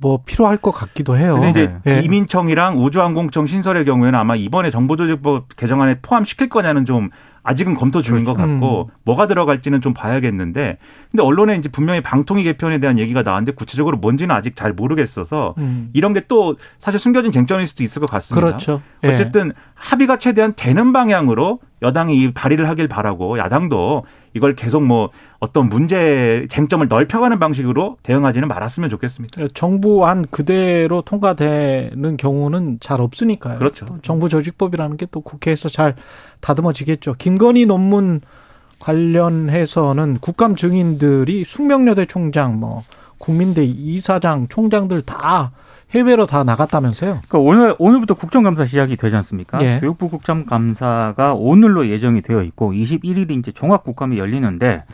뭐 필요할 것 같기도 해요. 근데 이제 네. 이민청이랑 우주항공청 신설의 경우에는 아마 이번에 정보조직법 개정안에 포함시킬 거냐는 좀 아직은 검토 중인 그렇죠. 것 같고 음. 뭐가 들어갈지는 좀 봐야겠는데 근데 언론에 이제 분명히 방통위 개편에 대한 얘기가 나왔는데 구체적으로 뭔지는 아직 잘 모르겠어서 음. 이런 게 또 사실 숨겨진 쟁점일 수도 있을 것 같습니다. 그렇죠. 어쨌든 예. 합의가 최대한 되는 방향으로 여당이 발의를 하길 바라고 야당도 이걸 계속 뭐 어떤 문제 쟁점을 넓혀가는 방식으로 대응하지는 말았으면 좋겠습니다. 정부안 그대로 통과되는 경우는 잘 없으니까요. 그렇죠. 정부 조직법이라는 게 또 국회에서 잘 다듬어지겠죠. 김건희 논문 관련해서는 국감 증인들이 숙명여대 총장, 뭐 국민대 이사장, 총장들 다 해외로 다 나갔다면서요? 그러니까 오늘, 오늘부터 국정감사 시작이 되지 않습니까? 예. 교육부 국정감사가 오늘로 예정이 되어 있고 이십일 일이 이제 종합국감이 열리는데,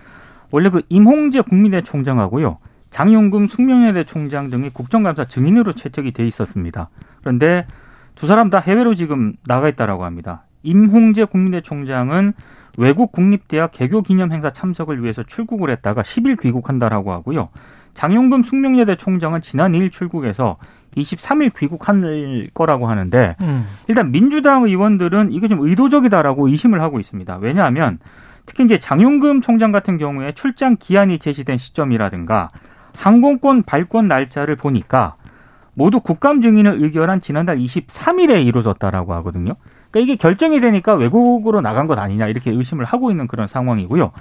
원래 그 임홍재 국민대 총장하고요, 장용금 숙명여대 총장 등이 국정감사 증인으로 채택이 돼 있었습니다. 그런데 두 사람 다 해외로 지금 나가 있다라고 합니다. 임홍재 국민대 총장은 외국 국립대학 개교 기념 행사 참석을 위해서 출국을 했다가 십 일 귀국한다라고 하고요. 장용금 숙명여대 총장은 지난 이 일 출국해서 이십삼 일 귀국할 거라고 하는데, 음. 일단 민주당 의원들은 이게 좀 의도적이다라고 의심을 하고 있습니다. 왜냐하면 특히 이제 장용금 총장 같은 경우에 출장 기한이 제시된 시점이라든가 항공권 발권 날짜를 보니까 모두 국감 증인을 의결한 지난달 이십삼 일에 이루어졌다라고 하거든요. 그러니까 이게 결정이 되니까 외국으로 나간 것 아니냐 이렇게 의심을 하고 있는 그런 상황이고요.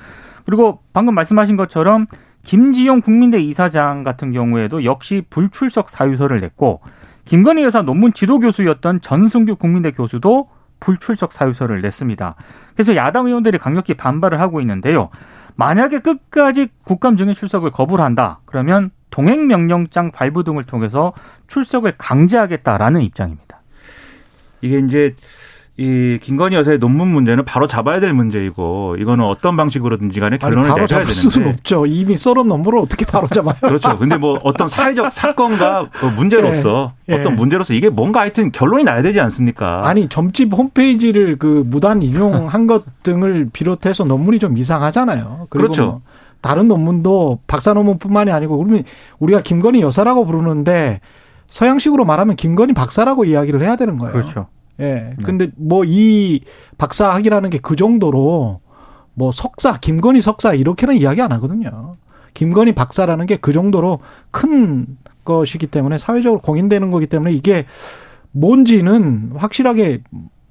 그리고 방금 말씀하신 것처럼 김지용 국민대 이사장 같은 경우에도 역시 불출석 사유서를 냈고, 김건희 여사 논문 지도교수였던 전승규 국민대 교수도 불출석 사유서를 냈습니다. 그래서 야당 의원들이 강력히 반발을 하고 있는데요. 만약에 끝까지 국감 증인 출석을 거부를 한다, 그러면 동행명령장 발부 등을 통해서 출석을 강제하겠다라는 입장입니다. 이게 이제 이 김건희 여사의 논문 문제는 바로 잡아야 될 문제이고, 이거는 어떤 방식으로든지 간에 결론을 아니, 바로 내줘야 되는데. 바로 잡을 수는 없죠. 이미 썰은 논문을 어떻게 바로 잡아요? 그렇죠. 근데 뭐 어떤 사회적 사건과 문제로서 예, 예. 어떤 문제로서 이게 뭔가 하여튼 결론이 나야 되지 않습니까? 아니, 점집 홈페이지를 그 무단 인용한 것 등을 비롯해서 논문이 좀 이상하잖아요. 그리고 그렇죠. 뭐 다른 논문도 박사 논문뿐만이 아니고, 그러면 우리가 김건희 여사라고 부르는데 서양식으로 말하면 김건희 박사라고 이야기를 해야 되는 거예요. 그렇죠. 예. 근데 뭐 이 박사학이라는 게 그 정도로 뭐 석사, 김건희 석사 이렇게는 이야기 안 하거든요. 김건희 박사라는 게 그 정도로 큰 것이기 때문에 사회적으로 공인되는 거기 때문에 이게 뭔지는 확실하게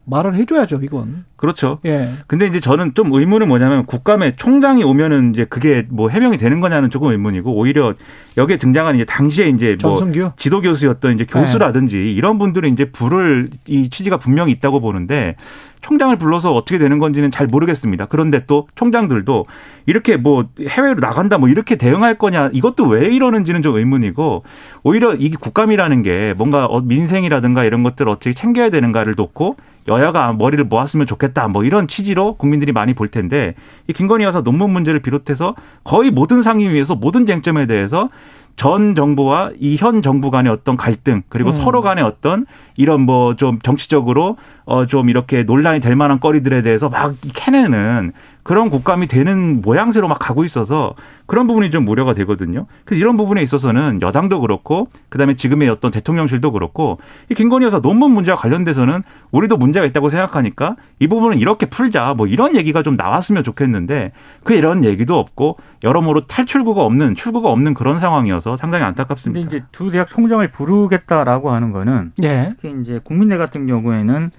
말을 해줘야죠, 이건. 그렇죠. 예. 근데 이제 저는 좀 의문은 뭐냐면, 국감에 총장이 오면은 이제 그게 뭐 해명이 되는 거냐는 조금 의문이고, 오히려 여기에 등장한 이제 당시에 이제 전승규? 뭐 지도 교수였던 이제 교수라든지 예. 이런 분들은 이제 불을 이 취지가 분명히 있다고 보는데, 총장을 불러서 어떻게 되는 건지는 잘 모르겠습니다. 그런데 또 총장들도 이렇게 뭐 해외로 나간다 뭐 이렇게 대응할 거냐, 이것도 왜 이러는지는 좀 의문이고, 오히려 이게 국감이라는 게 뭔가 민생이라든가 이런 것들을 어떻게 챙겨야 되는가를 놓고 여야가 머리를 모았으면 좋겠다 뭐 이런 취지로 국민들이 많이 볼 텐데, 이 김건희 여사 논문 문제를 비롯해서 거의 모든 상임위에서 모든 쟁점에 대해서 전 정부와 이 현 정부 간의 어떤 갈등, 그리고 음. 서로 간의 어떤 이런 뭐 좀 정치적으로 어 좀 이렇게 논란이 될 만한 거리들에 대해서 막 캐내는 그런 국감이 되는 모양새로 막 가고 있어서 그런 부분이 좀 우려가 되거든요. 그래서 이런 부분에 있어서는 여당도 그렇고, 그다음에 지금의 어떤 대통령실도 그렇고, 이 김건희 여사 논문 문제와 관련돼서는 우리도 문제가 있다고 생각하니까 이 부분은 이렇게 풀자 뭐 이런 얘기가 좀 나왔으면 좋겠는데, 그 이런 얘기도 없고 여러모로 탈출구가 없는, 출구가 없는 그런 상황이어서 상당히 안타깝습니다. 근데 이제 두 대학 총장을 부르겠다라고 하는 거는 예. 특히 이제 국민대 같은 경우에는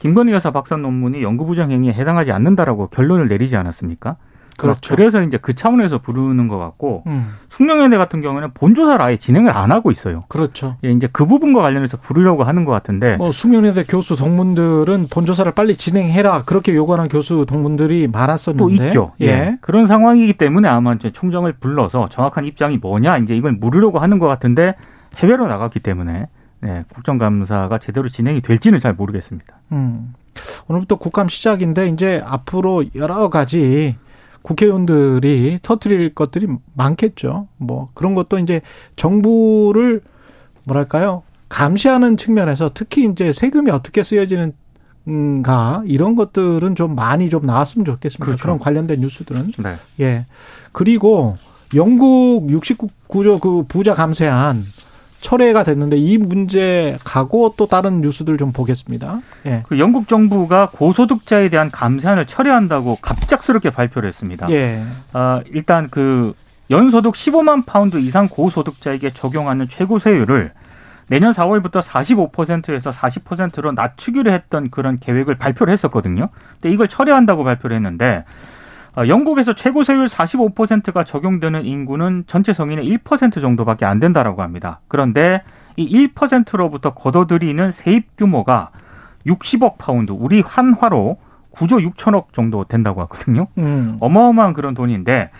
김건희 여사 박사 논문이 연구부정 행위에 해당하지 않는다라고 결론을 내리지 않았습니까? 그렇죠. 그래서 이제 그 차원에서 부르는 것 같고, 음. 숙명여대 같은 경우에는 본조사를 아예 진행을 안 하고 있어요. 그렇죠. 예, 이제 그 부분과 관련해서 부르려고 하는 것 같은데. 뭐 숙명여대 교수 동문들은 본조사를 빨리 진행해라 그렇게 요구하는 교수 동문들이 많았었는데. 또 있죠. 예. 예. 그런 상황이기 때문에 아마 이제 총장을 불러서 정확한 입장이 뭐냐 이제 이걸 물으려고 하는 것 같은데, 해외로 나갔기 때문에. 네, 국정감사가 제대로 진행이 될지는 잘 모르겠습니다. 음, 오늘부터 국감 시작인데, 이제 앞으로 여러 가지 국회의원들이 터뜨릴 것들이 많겠죠. 뭐 그런 것도 이제 정부를 뭐랄까요, 감시하는 측면에서 특히 이제 세금이 어떻게 쓰여지는 가 이런 것들은 좀 많이 좀 나왔으면 좋겠습니다. 그렇죠. 그런 관련된 뉴스들은. 네. 예. 그리고 영국 육십구 조 그 부자 감세안 철회가 됐는데, 이 문제 가고 또 다른 뉴스들 좀 보겠습니다. 예. 그 영국 정부가 고소득자에 대한 감세안을 철회한다고 갑작스럽게 발표를 했습니다. 예. 아, 일단 그 연소득 십오만 파운드 이상 고소득자에게 적용하는 최고세율을 내년 사월부터 사십오 퍼센트에서 사십 퍼센트로 낮추기로 했던 그런 계획을 발표를 했었거든요. 근데 이걸 철회한다고 발표를 했는데, 영국에서 최고세율 사십오 퍼센트가 적용되는 인구는 전체 성인의 일 퍼센트 정도밖에 안 된다라고 합니다. 그런데 이 일 퍼센트로부터 걷어들이는 세입 규모가 육십억 파운드, 우리 환화로 구조 육천억 정도 된다고 하거든요. 음. 어마어마한 그런 돈인데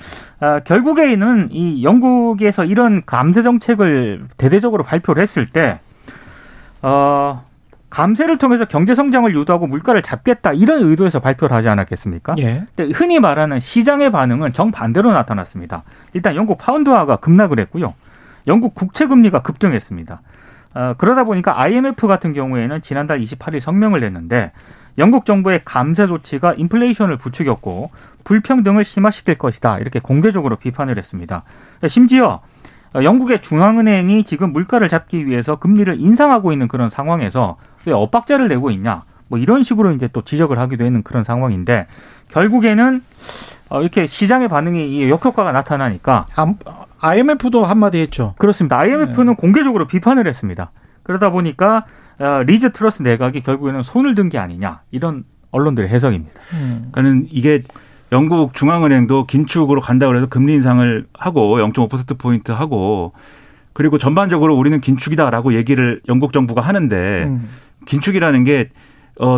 아, 결국에는 이 영국에서 이런 감세 정책을 대대적으로 발표를 했을 때 어, 감세를 통해서 경제 성장을 유도하고 물가를 잡겠다 이런 의도에서 발표를 하지 않았겠습니까? 예. 근데 흔히 말하는 시장의 반응은 정반대로 나타났습니다. 일단 영국 파운드화가 급락을 했고요. 영국 국채 금리가 급등했습니다. 어, 그러다 보니까 아이엠에프 같은 경우에는 지난달 이십팔일 성명을 냈는데 영국 정부의 감세 조치가 인플레이션을 부추겼고 불평등을 심화시킬 것이다 이렇게 공개적으로 비판을 했습니다. 심지어 영국의 중앙은행이 지금 물가를 잡기 위해서 금리를 인상하고 있는 그런 상황에서 왜 엇박자를 내고 있냐 뭐 이런 식으로 이제 또 지적을 하기도 하는 그런 상황인데 결국에는 이렇게 시장의 반응이 역효과가 나타나니까 아이엠에프도 한마디 했죠. 그렇습니다. 아이엠에프는 네. 공개적으로 비판을 했습니다. 그러다 보니까 리즈 트러스 내각이 결국에는 손을 든 게 아니냐 이런 언론들의 해석입니다. 음. 그러니까는 이게 영국 중앙은행도 긴축으로 간다고 해서 금리 인상을 하고 영점오 퍼센트포인트 하고 그리고 전반적으로 우리는 긴축이다라고 얘기를 영국 정부가 하는데 음. 긴축이라는 게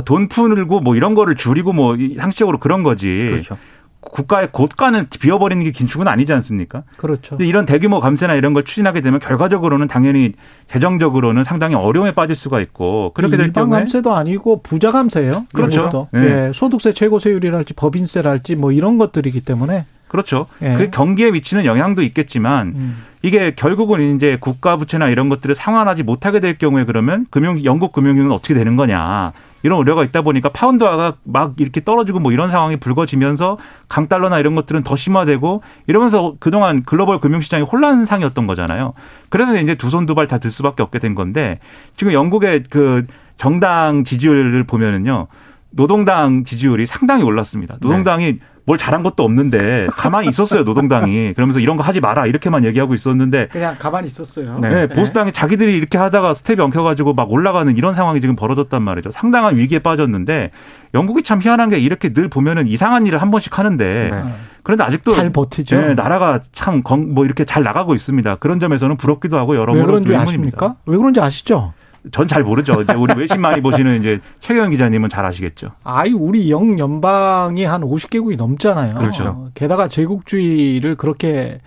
돈 푸는고 뭐 이런 거를 줄이고 뭐 상식적으로 그런 거지. 그렇죠. 국가의 고가는 비워버리는 게 긴축은 아니지 않습니까? 그렇죠. 근데 이런 대규모 감세나 이런 걸 추진하게 되면 결과적으로는 당연히 재정적으로는 상당히 어려움에 빠질 수가 있고 그렇게 될 경우에 일반 감세도 아니고 부자 감세예요. 그렇죠. 네. 예, 소득세 최고 세율이랄지 법인세랄지 뭐 이런 것들이기 때문에 그렇죠. 예. 그 경기에 미치는 영향도 있겠지만 음. 이게 결국은 이제 국가 부채나 이런 것들을 상환하지 못하게 될 경우에 그러면 금융 영국 금융위는 어떻게 되는 거냐? 이런 우려가 있다 보니까 파운드화가 막 이렇게 떨어지고 뭐 이런 상황이 불거지면서 강달러나 이런 것들은 더 심화되고 이러면서 그동안 글로벌 금융시장이 혼란상이었던 거잖아요. 그래서 이제 두 손 두 발 다 들 수밖에 없게 된 건데 지금 영국의 그 정당 지지율을 보면은요. 노동당 지지율이 상당히 올랐습니다. 노동당이 네. 뭘 잘한 것도 없는데 가만히 있었어요. 노동당이. 그러면서 이런 거 하지 마라 이렇게만 얘기하고 있었는데. 그냥 가만히 있었어요. 네, 네. 보수당이 자기들이 이렇게 하다가 스텝이 엉켜가지고 막 올라가는 이런 상황이 지금 벌어졌단 말이죠. 상당한 위기에 빠졌는데 영국이 참 희한한 게 이렇게 늘 보면은 이상한 일을 한 번씩 하는데 네. 그런데 아직도 잘 버티죠. 네, 나라가 참 뭐 이렇게 잘 나가고 있습니다. 그런 점에서는 부럽기도 하고 여러모로 의문입니다. 왜 그런지 아십니까? 왜 그런지 아시죠? 전 잘 모르죠. 이제 우리 외신 많이 보시는 이제 최경영 기자님은 잘 아시겠죠. 아이 우리 영 연방이 한 오십 개국이 넘잖아요. 그렇죠. 게다가 제국주의를 그렇게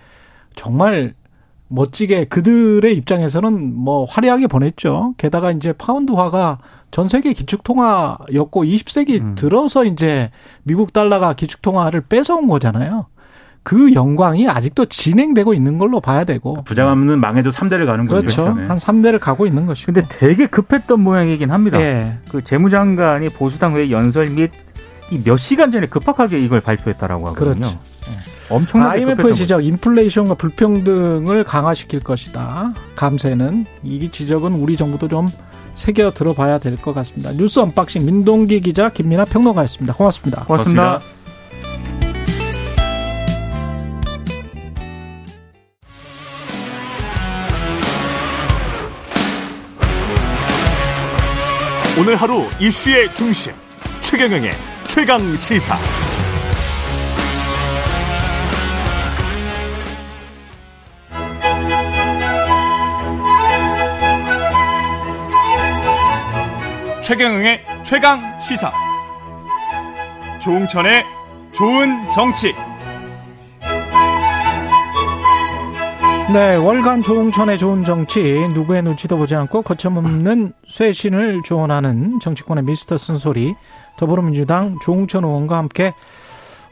정말 멋지게 그들의 입장에서는 뭐 화려하게 보냈죠. 게다가 이제 파운드화가 전 세계 기축통화였고 이십 세기 음. 들어서 이제 미국 달러가 기축통화를 뺏어온 거잖아요. 그 영광이 아직도 진행되고 있는 걸로 봐야 되고. 부자감은 망해도 삼 대를 가는 거죠. 그렇죠. 네. 한 삼 대를 가고 있는 것이고. 근데 되게 급했던 모양이긴 합니다. 예. 그 재무장관이 보수당 회의 연설 및 이 몇 시간 전에 급박하게 이걸 발표했다라고 하거든요. 그렇죠. 예. 엄청나게 아이엠에프 지적, 인플레이션과 불평등을 강화시킬 것이다. 감세는. 이 지적은 우리 정부도 좀 새겨 들어봐야 될 것 같습니다. 뉴스 언박싱 민동기 기자, 김민하 평론가였습니다. 고맙습니다. 고맙습니다. 고맙습니다. 오늘 하루 이슈의 중심 최경영의 최강 시사. 최경영의 최강 시사. 조응천의 좋은 정치. 네, 월간 조응천의 좋은 정치, 누구의 눈치도 보지 않고 거침없는 쇄신을 조언하는 정치권의 미스터 쓴소리, 더불어민주당 조응천 의원과 함께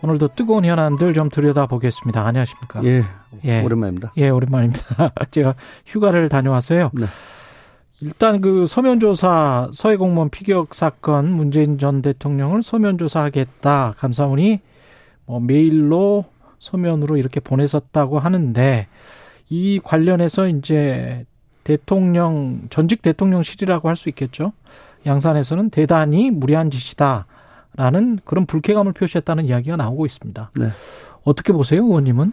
오늘도 뜨거운 현안들 좀 들여다보겠습니다. 안녕하십니까? 예, 예. 오랜만입니다. 예, 오랜만입니다. 제가 휴가를 다녀왔어요. 네. 일단 그 서면조사, 서해공무원 피격 사건, 문재인 전 대통령을 서면조사하겠다. 감사원이 뭐 메일로 서면으로 이렇게 보내셨다고 하는데, 이 관련해서 이제 대통령, 전직 대통령실이라고 할 수 있겠죠. 양산에서는 대단히 무리한 짓이다라는 그런 불쾌감을 표시했다는 이야기가 나오고 있습니다. 네. 어떻게 보세요, 의원님은?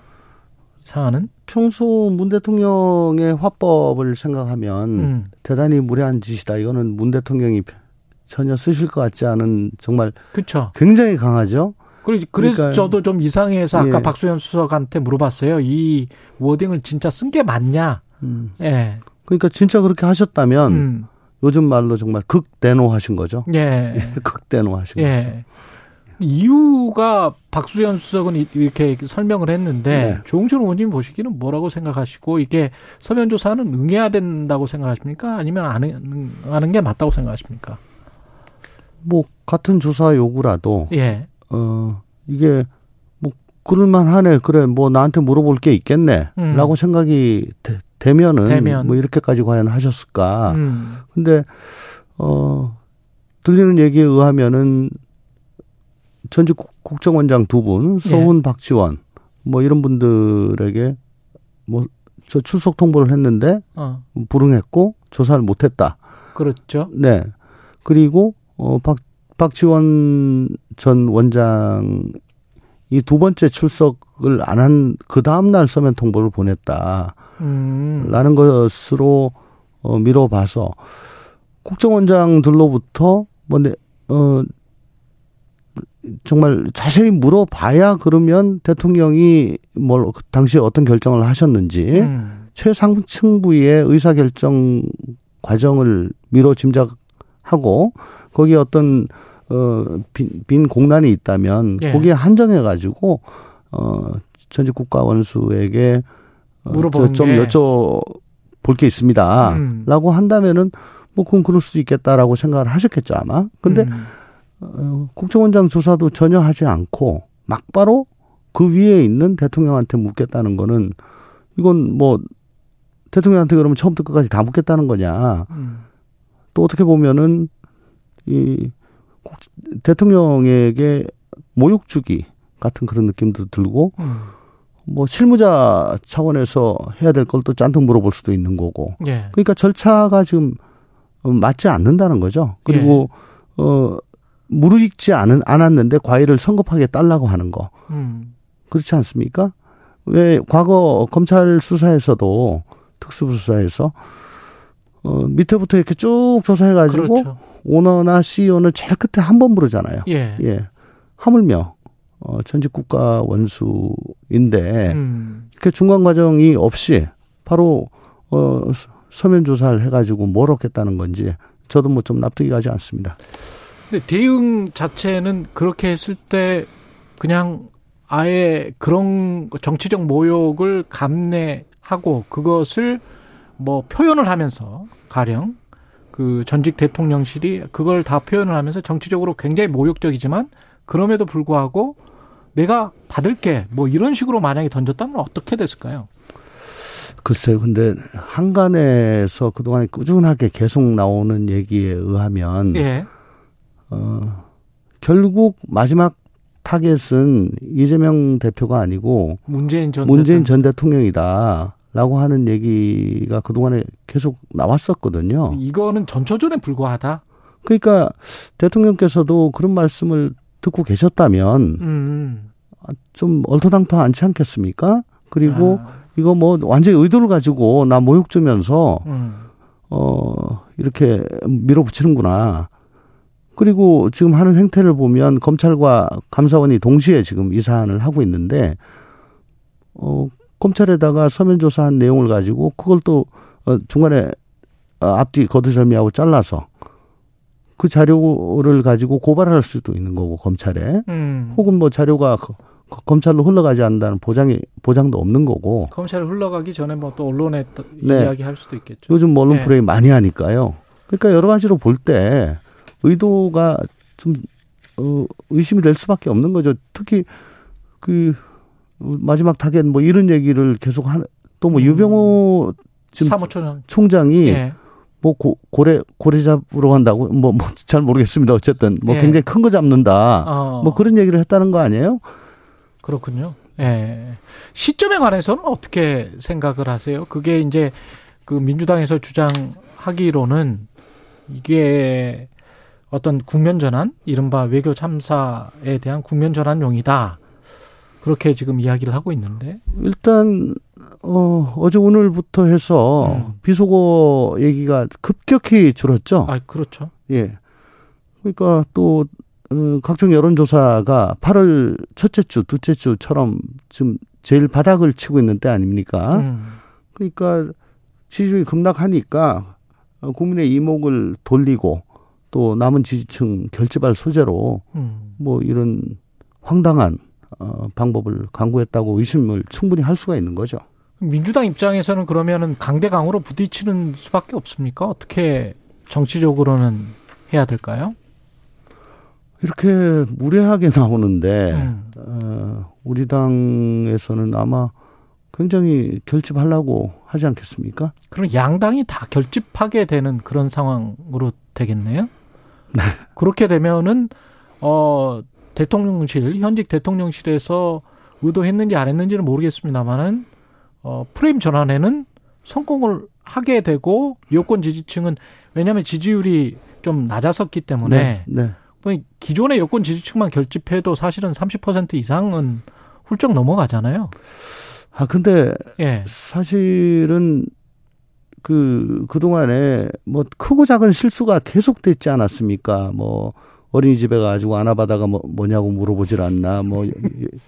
사안은? 평소 문 대통령의 화법을 생각하면 음. 대단히 무리한 짓이다. 이거는 문 대통령이 전혀 쓰실 것 같지 않은 정말 그쵸. 굉장히 강하죠. 그래서 그러니까요. 저도 좀 이상해서 아까 예. 박수현 수석한테 물어봤어요. 이 워딩을 진짜 쓴 게 맞냐. 음. 예. 그러니까 진짜 그렇게 하셨다면 음. 요즘 말로 정말 극대노하신 거죠. 예. 예. 극대노하신 예. 거죠. 이유가 박수현 수석은 이렇게 설명을 했는데, 네. 조응천 의원님 보시기는 뭐라고 생각하시고, 이게 서면조사는 응해야 된다고 생각하십니까? 아니면 아는, 아는 게 맞다고 생각하십니까? 뭐, 같은 조사 요구라도, 예. 어, 이게, 뭐, 그럴만하네. 그래, 뭐, 나한테 물어볼 게 있겠네. 음. 라고 생각이 되, 되면은, 되면. 뭐, 이렇게까지 과연 하셨을까. 음. 근데, 어, 들리는 얘기에 의하면은, 전직 국정원장 두 분, 서훈, 예. 박지원, 뭐, 이런 분들에게, 뭐, 저 출석 통보를 했는데, 어. 불응했고, 조사를 못 했다. 그렇죠. 네. 그리고, 어, 박, 박지원 전 원장, 이 두 번째 출석을 안 한, 그 다음날 서면 통보를 보냈다. 음. 라는 것으로, 어, 미뤄봐서, 국정원장들로부터, 뭐, 네, 어, 정말 자세히 물어봐야 그러면 대통령이 뭘, 당시 어떤 결정을 하셨는지, 음. 최상층 부의 의사결정 과정을 미뤄 짐작하고, 거기에 어떤, 어, 빈, 빈 공란이 있다면, 예. 거기에 한정해가지고, 어, 전직 국가원수에게, 물어보는 어, 좀 게. 여쭤볼 게 있습니다. 음. 라고 한다면은, 뭐, 그건 그럴 수도 있겠다라고 생각을 하셨겠죠, 아마. 근데, 음. 어, 국정원장 조사도 전혀 하지 않고, 막바로 그 위에 있는 대통령한테 묻겠다는 거는, 이건 뭐, 대통령한테 그러면 처음부터 끝까지 다 묻겠다는 거냐. 음. 또 어떻게 보면은, 이 대통령에게 모욕 주기 같은 그런 느낌도 들고, 음. 뭐 실무자 차원에서 해야 될 걸 또 잔뜩 물어볼 수도 있는 거고, 예. 그러니까 절차가 지금 맞지 않는다는 거죠. 그리고 예. 어 무르익지 않은 않았는데 과일을 성급하게 딸라고 하는 거, 음. 그렇지 않습니까? 왜 과거 검찰 수사에서도 특수부 수사에서 어, 밑에부터 이렇게 쭉 조사해가지고, 그렇죠. 오너나 씨이오는 제일 끝에 한 번 부르잖아요. 예. 예. 하물며, 어, 전직 국가 원수인데, 음. 이렇게 중간 과정이 없이, 바로, 어, 서면 조사를 해가지고 뭘 얻겠다는 건지, 저도 뭐 좀 납득이 가지 않습니다. 근데 대응 자체는 그렇게 했을 때, 그냥 아예 그런 정치적 모욕을 감내하고, 그것을 뭐 표현을 하면서 가령 그 전직 대통령실이 그걸 다 표현을 하면서 정치적으로 굉장히 모욕적이지만 그럼에도 불구하고 내가 받을게 뭐 이런 식으로 만약에 던졌다면 어떻게 됐을까요? 글쎄요. 근데 한간에서 그동안 꾸준하게 계속 나오는 얘기에 의하면 예. 어, 결국 마지막 타겟은 이재명 대표가 아니고 문재인 전, 문재인 전 대통령이다. 라고 하는 얘기가 그동안에 계속 나왔었거든요. 이거는 전초전에 불과하다? 그러니까 대통령께서도 그런 말씀을 듣고 계셨다면 음. 좀 얼토당토하지 않겠습니까? 그리고 아. 이거 뭐 완전히 의도를 가지고 나 모욕 주면서 음. 어 이렇게 밀어붙이는구나. 그리고 지금 하는 행태를 보면 검찰과 감사원이 동시에 지금 이 사안을 하고 있는데 어 검찰에다가 서면 조사한 내용을 가지고 그걸 또 중간에 앞뒤 거두절미하고 잘라서 그 자료를 가지고 고발할 수도 있는 거고 검찰에 음. 혹은 뭐 자료가 검찰로 흘러가지 않는다는 보장이 보장도 없는 거고 검찰로 흘러가기 전에 뭐 또 언론에 네. 이야기할 수도 있겠죠. 요즘 언론 네. 프레임 많이 하니까요. 그러니까 여러 가지로 볼 때 의도가 좀 어, 의심이 될 수밖에 없는 거죠. 특히 그. 마지막 타겟 뭐 이런 얘기를 계속 한 또 뭐 유병호 지금 사무총장. 총장이 예. 뭐 고, 고래 고래 잡으러 간다고 뭐 뭐 잘 모르겠습니다. 어쨌든 뭐 예. 굉장히 큰 거 잡는다. 어. 뭐 그런 얘기를 했다는 거 아니에요? 그렇군요. 예. 시점에 관해서는 어떻게 생각을 하세요? 그게 이제 그 민주당에서 주장하기로는 이게 어떤 국면 전환, 이른바 외교 참사에 대한 국면 전환용이다. 그렇게 지금 이야기를 하고 있는데 일단 어, 어제 오늘부터 해서 음. 비속어 얘기가 급격히 줄었죠. 아, 그렇죠. 예. 그러니까 또 어, 각종 여론조사가 팔월 첫째 주, 둘째 주처럼 지금 제일 바닥을 치고 있는 때 아닙니까? 음. 그러니까 지지율이 급락하니까 국민의 이목을 돌리고 또 남은 지지층 결집할 소재로 음. 뭐 이런 황당한 어, 방법을 강구했다고 의심을 충분히 할 수가 있는 거죠. 민주당 입장에서는 그러면은 강대강으로 부딪히는 수밖에 없습니까? 어떻게 정치적으로는 해야 될까요? 이렇게 무례하게 나오는데 음. 어, 우리 당에서는 아마 굉장히 결집하려고 하지 않겠습니까? 그럼 양당이 다 결집하게 되는 그런 상황으로 되겠네요? 네. 그렇게 되면은 어, 대통령실, 현직 대통령실에서 의도했는지 안 했는지는 모르겠습니다만은 어, 프레임 전환에는 성공을 하게 되고 여권 지지층은 왜냐하면 지지율이 좀 낮았었기 때문에 네, 네. 기존의 여권 지지층만 결집해도 사실은 삼십 퍼센트 이상은 훌쩍 넘어가잖아요. 아 근데 예. 사실은 그 그동안에 뭐 크고 작은 실수가 계속됐지 않았습니까? 뭐 어린이집에 가지고 안아바다가 뭐, 뭐냐고 물어보질 않나. 뭐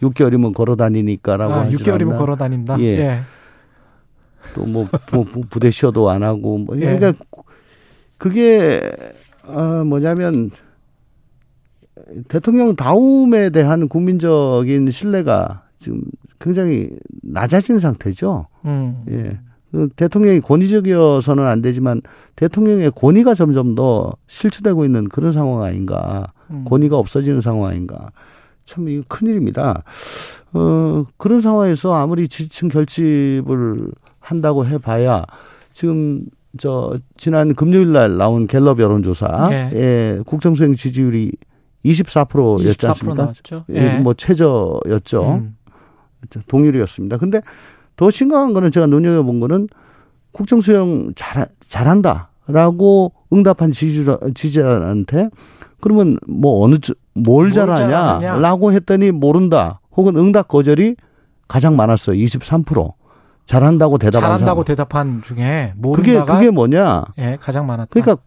육 개월이면 걸어다니니까라고 아, 하지 않나. 육 개월이면 걸어다닌다. 예. 예. 또 뭐 부대 쉬어도 안 하고. 뭐. 그러니까 예. 그게 아, 뭐냐면 대통령 다움에 대한 국민적인 신뢰가 지금 굉장히 낮아진 상태죠. 음. 예. 대통령이 권위적이어서는 안 되지만 대통령의 권위가 점점 더 실추되고 있는 그런 상황 아닌가. 음. 권위가 없어지는 상황 아닌가. 참 이거 큰일입니다. 어, 그런 상황에서 아무리 지지층 결집을 한다고 해봐야 지금 저 지난 금요일 날 나온 갤럽 여론조사 네. 예, 국정수행 지지율이 이십사 퍼센트였지 않습니까? 이십사 퍼센트 예, 뭐 최저였죠. 음. 동률이었습니다. 근데 더 심각한 거는 제가 눈여겨본 거는 국정수행 잘, 잘한다라고 응답한 지지자, 지지자한테 그러면 뭐 어느, 뭘, 뭘 잘하냐라고 했더니 모른다 혹은 응답 거절이 가장 많았어요. 이십삼 퍼센트. 잘한다고 대답한 잘한다고 대답한 중에 모른다가 그게, 그게 뭐냐. 예, 가장 많았다. 그러니까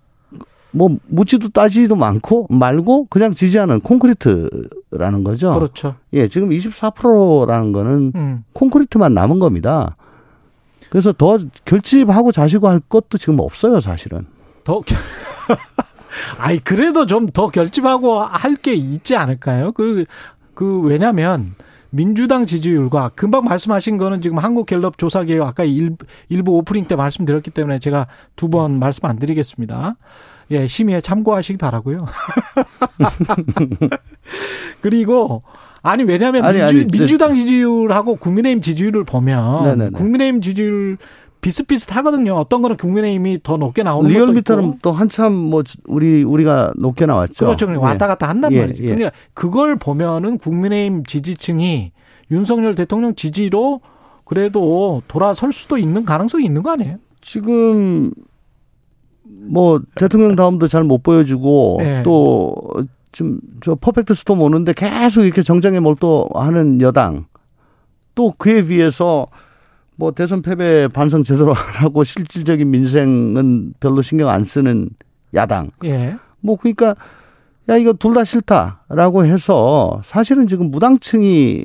뭐 묻지도 따지지도 많고 말고 그냥 지지하는 콘크리트라는 거죠. 그렇죠. 예, 지금 이십사 퍼센트라는 거는 음. 콘크리트만 남은 겁니다. 그래서 더 결집하고 자시고 할 것도 지금 없어요, 사실은. 더 아이 그래도 좀 더 결집하고 할 게 있지 않을까요? 그 그 왜냐면 민주당 지지율과 금방 말씀하신 거는 지금 한국갤럽 조사기에 아까 일부 오프닝 때 말씀드렸기 때문에 제가 두 번 말씀 안 드리겠습니다. 예, 심의에 참고하시기 바라고요. 그리고 아니 왜냐하면 아니, 민주, 아니, 민주당 지지율하고 국민의힘 지지율을 보면 네네네. 국민의힘 지지율 비슷비슷하거든요. 어떤 거는 국민의힘이 더 높게 나오는 것도 있고. 리얼미터는 또 한참 뭐 우리 우리가 높게 나왔죠. 그렇죠. 그러니까 예. 왔다 갔다 한단 예. 말이죠. 그러니까 예. 그걸 보면은 국민의힘 지지층이 윤석열 대통령 지지로 그래도 돌아설 수도 있는 가능성이 있는 거 아니에요? 지금 뭐 대통령 다음도 잘 못 보여주고 예. 또 지금 저 퍼펙트 스톰 오는데 계속 이렇게 정쟁에 몰두하는 여당 또 그에 비해서. 뭐 대선 패배 반성 제대로 안 하고 실질적인 민생은 별로 신경 안 쓰는 야당. 예. 뭐 그러니까 야 이거 둘 다 싫다라고 해서 사실은 지금 무당층이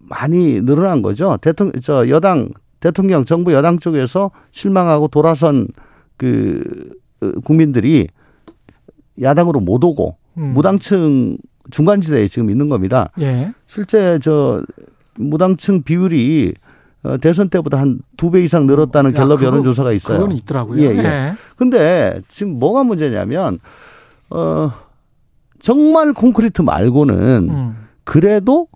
많이 늘어난 거죠. 대통령 저 여당 대통령 정부 여당 쪽에서 실망하고 돌아선 그 국민들이 야당으로 못 오고 음. 무당층 중간지대에 지금 있는 겁니다. 예. 실제 저 무당층 비율이 대선 때보다 한 두 배 이상 늘었다는 야, 갤럽 그거, 여론조사가 있어요. 그건 있더라고요. 예, 예. 근데 네. 지금 뭐가 문제냐면, 어, 정말 콘크리트 말고는 음. 그래도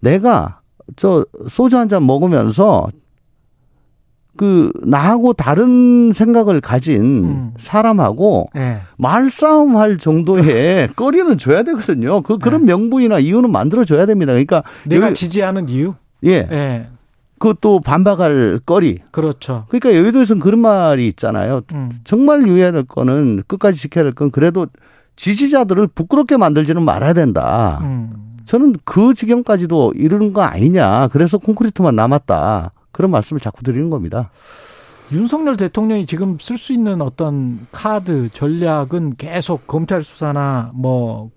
내가 저 소주 한 잔 먹으면서 그 나하고 다른 생각을 가진 음. 사람하고 네. 말싸움할 정도의 거리는 줘야 되거든요. 그, 그런 네. 명분이나 이유는 만들어줘야 됩니다. 그러니까. 내가 여기, 지지하는 이유? 예. 네. 그것도 반박할 거리. 그렇죠. 그러니까 여의도에서는 그런 말이 있잖아요. 음. 정말 유의해야 될 거는 끝까지 지켜야 될 건 그래도 지지자들을 부끄럽게 만들지는 말아야 된다. 음. 저는 그 지경까지도 이르는 거 아니냐. 그래서 콘크리트만 남았다. 그런 말씀을 자꾸 드리는 겁니다. 윤석열 대통령이 지금 쓸 수 있는 어떤 카드 전략은 계속 검찰 수사나 뭐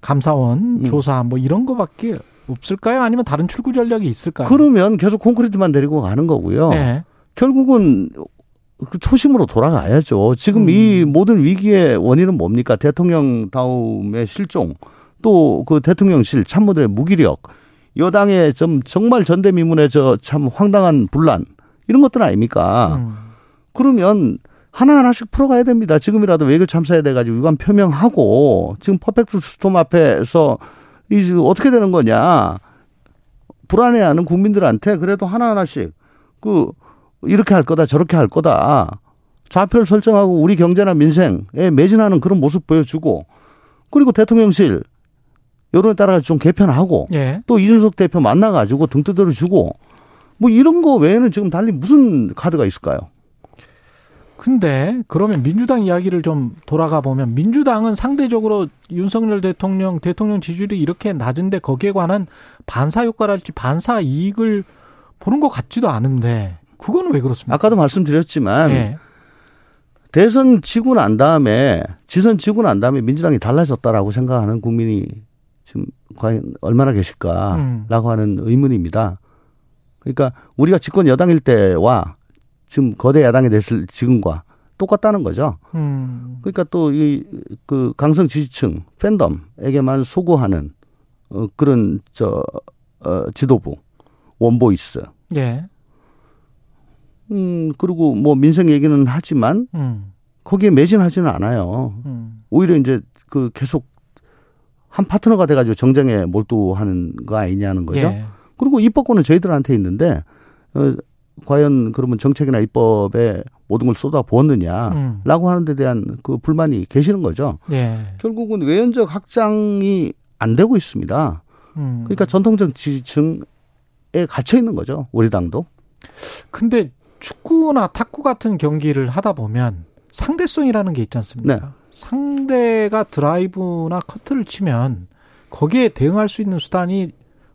감사원 음. 조사 뭐 이런 거밖에 없을까요? 아니면 다른 출구 전략이 있을까요? 그러면 계속 콘크리트만 내리고 가는 거고요. 네. 결국은 그 초심으로 돌아가야죠. 지금 음. 이 모든 위기의 원인은 뭡니까? 대통령다움의 실종, 또 그 대통령실, 참모들의 무기력, 여당의 좀 정말 전대미문의 저 참 황당한 분란, 이런 것들 아닙니까? 음. 그러면 하나하나씩 풀어가야 됩니다. 지금이라도 외교 참사에 대해 가지고 유감 표명하고, 지금 퍼펙트 스톰 앞에서 이제 어떻게 되는 거냐. 불안해하는 국민들한테 그래도 하나하나씩 그 이렇게 할 거다 저렇게 할 거다 좌표를 설정하고 우리 경제나 민생에 매진하는 그런 모습 보여주고, 그리고 대통령실 여론에 따라서 좀 개편하고 예. 또 이준석 대표 만나가지고 등 두드려주고 뭐 이런 거 외에는 지금 달리 무슨 카드가 있을까요? 근데 그러면 민주당 이야기를 좀 돌아가 보면, 민주당은 상대적으로 윤석열 대통령 대통령 지지율이 이렇게 낮은데 거기에 관한 반사 효과랄지 반사 이익을 보는 것 같지도 않은데 그건 왜 그렇습니까? 아까도 말씀드렸지만 네. 대선 지고 난 다음에 지선 지고 난 다음에 민주당이 달라졌다라고 생각하는 국민이 지금 과연 얼마나 계실까라고 음. 하는 의문입니다. 그러니까 우리가 집권 여당일 때와 지금 거대 야당이 됐을 지금과 똑같다는 거죠. 음. 그러니까 또 이 그 강성 지지층 팬덤에게만 소구하는 어, 그런 저 어, 지도부 원보이스. 예. 음 그리고 뭐 민생 얘기는 하지만 음. 거기에 매진하지는 않아요. 음. 오히려 이제 그 계속 한 파트너가 돼가지고 정쟁에 몰두하는 거 아니냐는 거죠. 예. 그리고 입법권은 저희들한테 있는데. 어, 과연 그러면 정책이나 입법에 모든 걸 쏟아부었느냐라고 음. 하는 데 대한 그 불만이 계시는 거죠. 예. 결국은 외연적 확장이 안 되고 있습니다. 음. 그러니까 전통적 지지층에 갇혀 있는 거죠. 우리 당도. 근데 축구나 탁구 같은 경기를 하다 보면 상대성이라는 게 있지 않습니까? 네. 상대가 드라이브나 커트를 치면 거기에 대응할 수 있는 수단이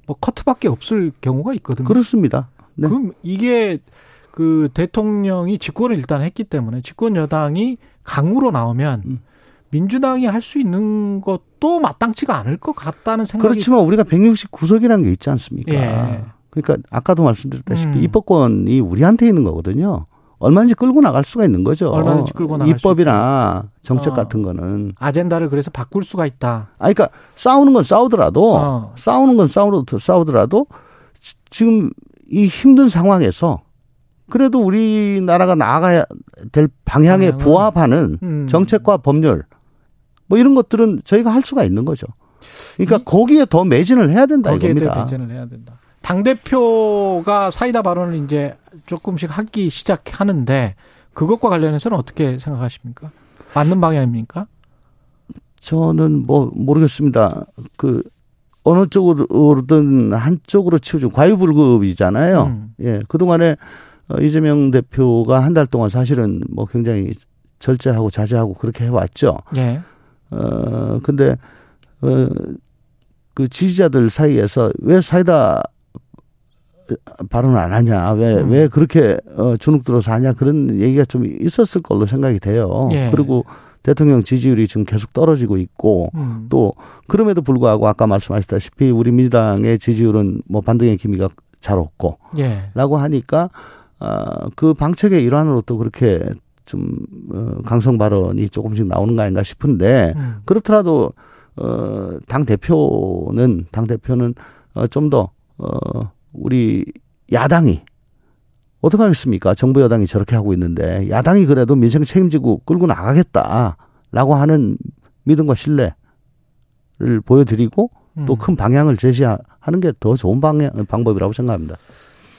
뭐 커트밖에 없을 경우가 있거든요. 그렇습니다. 네. 그럼 이게 그 대통령이 집권을 일단 했기 때문에 집권 여당이 강으로 나오면 음. 민주당이 할 수 있는 것도 마땅치가 않을 것 같다는 생각이. 그렇지만 우리가 백육십구 석이라는 게 있지 않습니까? 예. 그러니까 아까도 말씀드렸다시피 음. 입법권이 우리한테 있는 거거든요. 얼마든지 끌고 나갈 수가 있는 거죠. 얼마든지 끌고 나갈 입법이나 수 정책 어. 같은 거는. 아젠다를 그래서 바꿀 수가 있다. 아, 그러니까 싸우는 건 싸우더라도 어. 싸우는 건 싸우더라도 지금 이 힘든 상황에서 그래도 우리나라가 나아가야 될 방향에 방향은. 부합하는 음. 정책과 법률 뭐 이런 것들은 저희가 할 수가 있는 거죠. 그러니까 이, 거기에 더 매진을 해야 된다 거기에 이겁니다. 거기에 더 매진을 해야 된다. 당대표가 사이다 발언을 이제 조금씩 하기 시작하는데 그것과 관련해서는 어떻게 생각하십니까? 맞는 방향입니까? 저는 뭐 모르겠습니다. 그. 어느 쪽으로든 한쪽으로 치우죠. 과유불급이잖아요. 음. 예. 그동안에 이재명 대표가 한 달 동안 사실은 뭐 굉장히 절제하고 자제하고 그렇게 해왔죠. 예. 어, 근데, 어, 그 지지자들 사이에서 왜 사이다 발언을 안 하냐. 왜, 음. 왜 그렇게 어, 주눅 들어서 하냐. 그런 얘기가 좀 있었을 걸로 생각이 돼요. 예. 그리고 대통령 지지율이 지금 계속 떨어지고 있고 음. 또 그럼에도 불구하고 아까 말씀하셨다시피 우리 민주당의 지지율은 뭐 반등의 기미가 잘 없고 예. 라고 하니까 어, 그 방책의 일환으로 또 그렇게 좀 어, 강성 발언이 조금씩 나오는 거 아닌가 싶은데 음. 그렇더라도 어, 당대표는 당대표는 어, 좀 더 어, 우리 야당이 어떻게 하겠습니까? 정부 여당이 저렇게 하고 있는데 야당이 그래도 민생 책임지고 끌고 나가겠다라고 하는 믿음과 신뢰를 보여드리고 음. 또 큰 방향을 제시하는 게 더 좋은 방향, 방법이라고 생각합니다.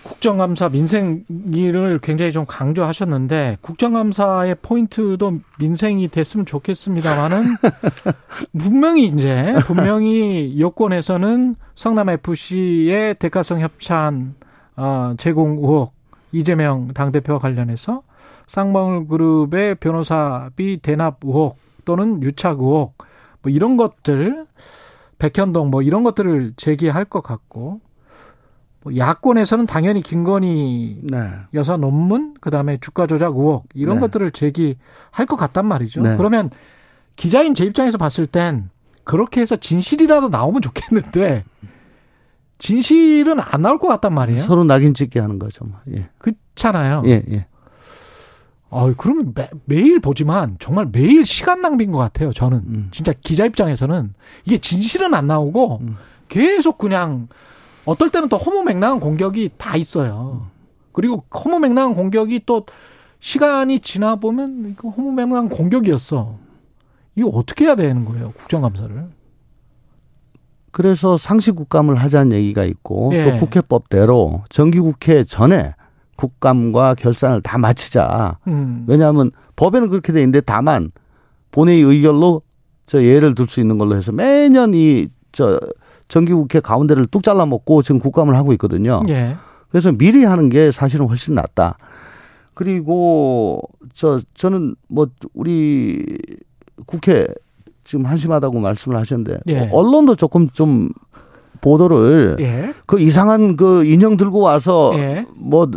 국정감사 민생 일을 굉장히 좀 강조하셨는데 국정감사의 포인트도 민생이 됐으면 좋겠습니다만은 분명히 이제 분명히 여권에서는 성남에프씨의 대가성 협찬 어, 제공 의혹 이재명 당대표와 관련해서 쌍방울 그룹의 변호사비 대납 의혹 또는 유착 의혹 뭐 이런 것들 백현동 뭐 이런 것들을 제기할 것 같고 야권에서는 당연히 김건희 네. 여사 논문 그다음에 주가 조작 의혹 이런 네. 것들을 제기할 것 같단 말이죠. 네. 그러면 기자인 제 입장에서 봤을 땐 그렇게 해서 진실이라도 나오면 좋겠는데 진실은 안 나올 것 같단 말이에요. 서로 낙인 찍게 하는 거죠. 예. 그렇잖아요. 예, 예. 아, 그러면 매, 매일 보지만 정말 매일 시간 낭비인 것 같아요. 저는 음. 진짜 기자 입장에서는 이게 진실은 안 나오고 음. 계속 그냥 어떨 때는 또 허무맹랑한 공격이 다 있어요. 음. 그리고 허무맹랑한 공격이 또 시간이 지나 보면 이거 허무맹랑한 공격이었어. 이거 어떻게 해야 되는 거예요, 국정감사를? 그래서 상시국감을 하자는 얘기가 있고 예. 또 국회법대로 정기국회 전에 국감과 결산을 다 마치자. 음. 왜냐하면 법에는 그렇게 돼 있는데 다만 본회의 의결로 저 예를 들 수 있는 걸로 해서 매년 이 저 정기국회 가운데를 뚝 잘라먹고 지금 국감을 하고 있거든요. 예. 그래서 미리 하는 게 사실은 훨씬 낫다. 그리고 저 저는 뭐 우리 국회 지금 한심하다고 말씀을 하셨는데 예. 언론도 조금 좀 보도를 예. 그 이상한 그 인형 들고 와서 예. 뭐,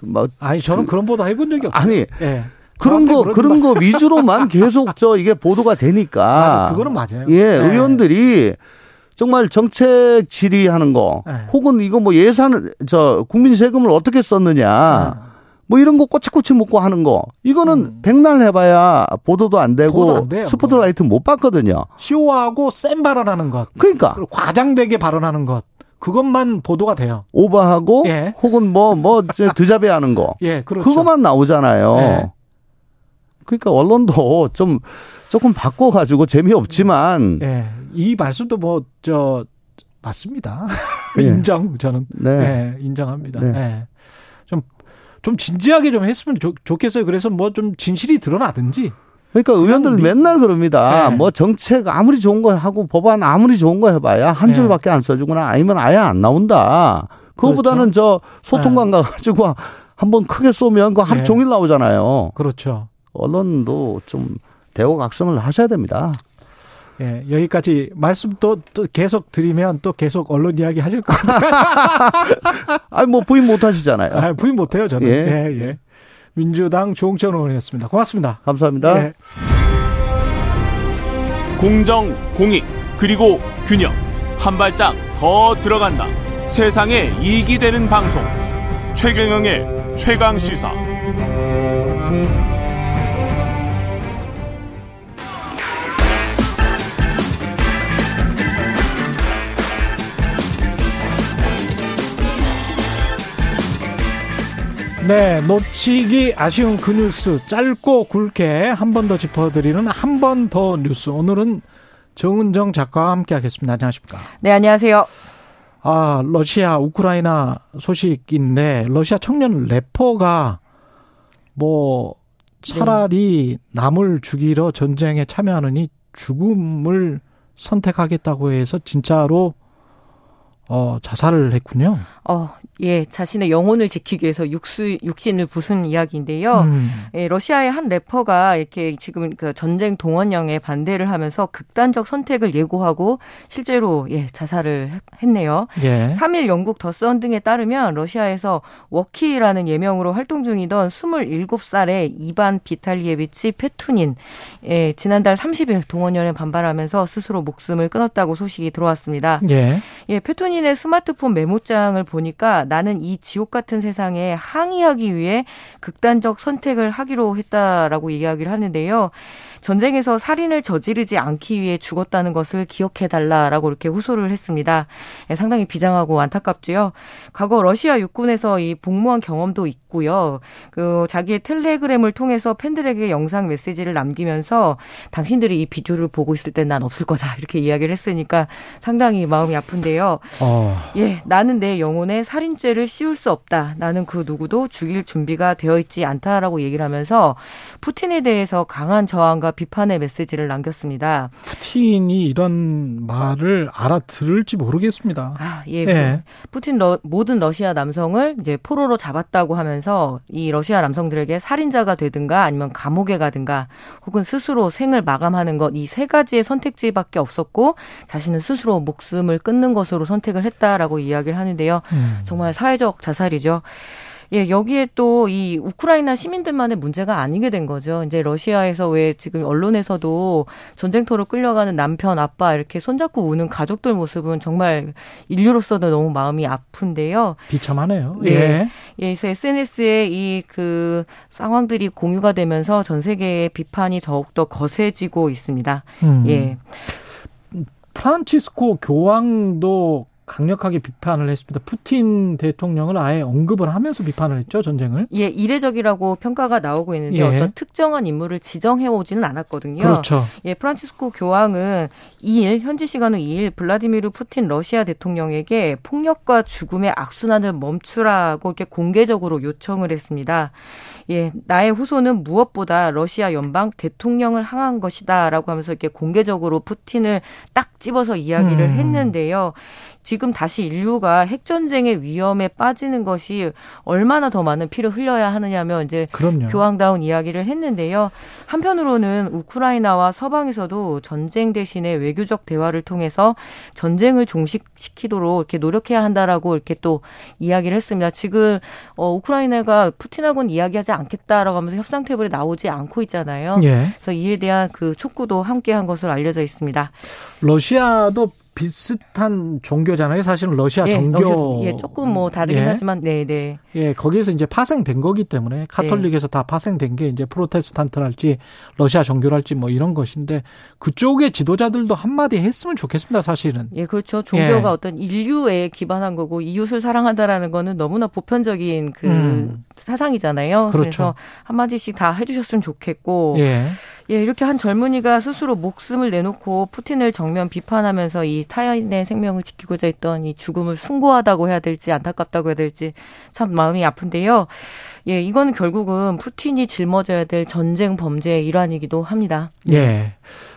뭐 아니 저는 그런 보도 해본 적이 없어요. 아니 예. 그런 거 그런 거 위주로만 계속 저 이게 보도가 되니까 아니, 그거는 맞아요. 예, 예 의원들이 정말 정책 질의하는 거 예. 혹은 이거 뭐 예산 저 국민 세금을 어떻게 썼느냐. 예. 뭐 이런 거 꼬치꼬치 묻고 하는 거 이거는 음. 백날 해봐야 보도도 안 되고 보도 안 돼요, 스포트라이트 뭐. 못 받거든요. 시오하고 센 발언하는 것. 그러니까 과장되게 발언하는 것. 그것만 보도가 돼요. 오버하고 예. 혹은 뭐 뭐 드자베하는 거. 예, 그렇죠. 그것만 나오잖아요. 예. 그러니까 언론도 좀 조금 바꿔가지고 재미없지만. 예, 이 말씀도 뭐 저 맞습니다. 예. 인정 저는. 네, 예, 인정합니다. 네. 예. 좀 진지하게 좀 했으면 좋, 좋겠어요. 그래서 뭐 좀 진실이 드러나든지. 그러니까 의원들 미... 맨날 그럽니다. 네. 뭐 정책 아무리 좋은 거 하고 법안 아무리 좋은 거 해봐야 한 네. 줄밖에 안 써주거나 아니면 아예 안 나온다. 그거보다는 그렇죠. 저 소통관 네. 가지고 한번 크게 쏘면 그 하루 네. 종일 나오잖아요. 그렇죠. 언론도 좀 대호각성을 하셔야 됩니다. 예, 여기까지 말씀 또, 또 계속 드리면 또 계속 언론 이야기 하실 것 같아요. 아니, 뭐 부인 못 하시잖아요. 아, 부인 못 해요, 저는. 예. 예, 예. 민주당 조응천 의원이었습니다. 고맙습니다. 감사합니다. 예. 공정, 공익, 그리고 균형. 한 발짝 더 들어간다. 세상에 이익이 되는 방송. 최경영의 최강 시사. 네, 놓치기 아쉬운 그 뉴스 짧고 굵게 한 번 더 짚어드리는 한 번 더 뉴스. 오늘은 정은정 작가와 함께하겠습니다. 안녕하십니까? 네, 안녕하세요. 아, 러시아 우크라이나 소식인데 러시아 청년 래퍼가 뭐 차라리 남을 죽이러 전쟁에 참여하느니 죽음을 선택하겠다고 해서 진짜로 어, 자살을 했군요. 어, 예, 자신의 영혼을 지키기 위해서 육수, 육신을 부순 이야기인데요. 음. 예, 러시아의 한 래퍼가 이렇게 지금 그 전쟁 동원령에 반대를 하면서 극단적 선택을 예고하고 실제로 예, 자살을 했네요. 예. 삼 일 영국 더 선 등에 따르면 러시아에서 워키라는 예명으로 활동 중이던 스물일곱 살의 이반 비탈리에비치 페투닌. 예, 지난달 삼십 일 동원령에 반발하면서 스스로 목숨을 끊었다고 소식이 들어왔습니다. 예. 예, 페투닌의 스마트폰 메모장을 보니까 나는 이 지옥 같은 세상에 항의하기 위해 극단적 선택을 하기로 했다라고 이야기를 하는데요. 전쟁에서 살인을 저지르지 않기 위해 죽었다는 것을 기억해달라라고 이렇게 호소를 했습니다. 예, 상당히 비장하고 안타깝죠. 과거 러시아 육군에서 이 복무한 경험도 있고요. 그 자기의 텔레그램을 통해서 팬들에게 영상 메시지를 남기면서 당신들이 이 비디오를 보고 있을 땐 난 없을 거다 이렇게 이야기를 했으니까 상당히 마음이 아픈데요. 어. 예, 나는 내 영혼에 살인죄를 씌울 수 없다. 나는 그 누구도 죽일 준비가 되어 있지 않다라고 얘기를 하면서 푸틴에 대해서 강한 저항과 비판의 메시지를 남겼습니다. 푸틴이 이런 말을 알아들을지 모르겠습니다. 아, 예. 예. 그 푸틴 러, 모든 러시아 남성을 이제 포로로 잡았다고 하면서 이 러시아 남성들에게 살인자가 되든가 아니면 감옥에 가든가 혹은 스스로 생을 마감하는 것 이 세 가지의 선택지밖에 없었고 자신은 스스로 목숨을 끊는 것으로 선택을 했다라고 이야기를 하는데요. 음. 정말 사회적 자살이죠. 예, 여기에 또 이 우크라이나 시민들만의 문제가 아니게 된 거죠. 이제 러시아에서 왜 지금 언론에서도 전쟁터로 끌려가는 남편, 아빠 이렇게 손잡고 우는 가족들 모습은 정말 인류로서도 너무 마음이 아픈데요. 비참하네요. 네. 예. 예, 그래서 에스엔에스에 이 그 상황들이 공유가 되면서 전 세계의 비판이 더욱더 거세지고 있습니다. 음. 예. 프란치스코 교황도 강력하게 비판을 했습니다. 푸틴 대통령을 아예 언급을 하면서 비판을 했죠, 전쟁을. 예, 이례적이라고 평가가 나오고 있는데 예. 어떤 특정한 인물을 지정해오지는 않았거든요. 그렇죠. 예, 프란치스코 교황은 이일, 현지 시간 후 이일 블라디미르 푸틴 러시아 대통령에게 폭력과 죽음의 악순환을 멈추라고 이렇게 공개적으로 요청을 했습니다. 예, 나의 후손은 무엇보다 러시아 연방 대통령을 향한 것이다라고 하면서 이렇게 공개적으로 푸틴을 딱 집어서 이야기를 음. 했는데요. 지금 다시 인류가 핵전쟁의 위험에 빠지는 것이 얼마나 더 많은 피를 흘려야 하느냐며 이제 그럼요. 교황다운 이야기를 했는데요. 한편으로는 우크라이나와 서방에서도 전쟁 대신에 외교적 대화를 통해서 전쟁을 종식시키도록 이렇게 노력해야 한다라고 이렇게 또 이야기를 했습니다. 지금 어, 우크라이나가 푸틴하고는 이야기하지 않겠다라고 하면서 협상 테이블에 나오지 않고 있잖아요. 예. 그래서 이에 대한 그 촉구도 함께한 것으로 알려져 있습니다. 러시아도 비슷한 종교잖아요. 사실은 러시아 예, 종교. 러시아, 예, 조금 뭐 다르긴 예. 하지만, 네, 네. 예, 거기에서 이제 파생된 거기 때문에 카톨릭에서 네. 다 파생된 게 이제 프로테스탄트랄지 러시아 종교랄지 뭐 이런 것인데 그쪽의 지도자들도 한마디 했으면 좋겠습니다. 사실은. 예, 그렇죠. 종교가 예. 어떤 인류에 기반한 거고 이웃을 사랑한다라는 거는 너무나 보편적인 그 음. 사상이잖아요. 그렇죠. 그래서 한마디씩 다 해주셨으면 좋겠고. 예. 예, 이렇게 한 젊은이가 스스로 목숨을 내놓고 푸틴을 정면 비판하면서 이 타인의 생명을 지키고자 했던 이 죽음을 숭고하다고 해야 될지 안타깝다고 해야 될지 참 마음이 아픈데요. 예, 이건 결국은 푸틴이 짊어져야 될 전쟁 범죄의 일환이기도 합니다. 예.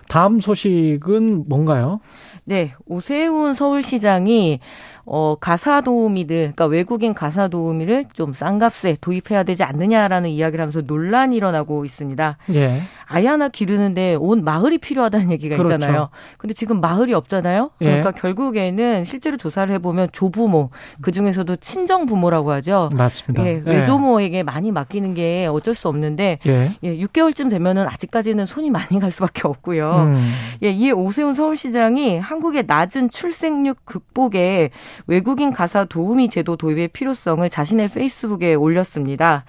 다음 소식은 뭔가요? 네, 오세훈 서울시장이 어, 가사 도우미들, 그러니까 외국인 가사 도우미를 좀 싼 값에 도입해야 되지 않느냐라는 이야기를 하면서 논란이 일어나고 있습니다. 예. 아이 하나 기르는데 온 마을이 필요하다는 얘기가 그렇죠. 있잖아요. 근데 지금 마을이 없잖아요. 그러니까 예. 결국에는 실제로 조사를 해보면 조부모, 그중에서도 친정부모라고 하죠. 맞습니다. 예, 외조모에게 예. 많이 맡기는 게 어쩔 수 없는데 예. 예, 육 개월쯤 되면은 아직까지는 손이 많이 갈 수밖에 없고요. 음. 예, 이에 오세훈 서울시장이 한국의 낮은 출생률 극복에 외국인 가사 도우미 제도 도입의 필요성을 자신의 페이스북에 올렸습니다.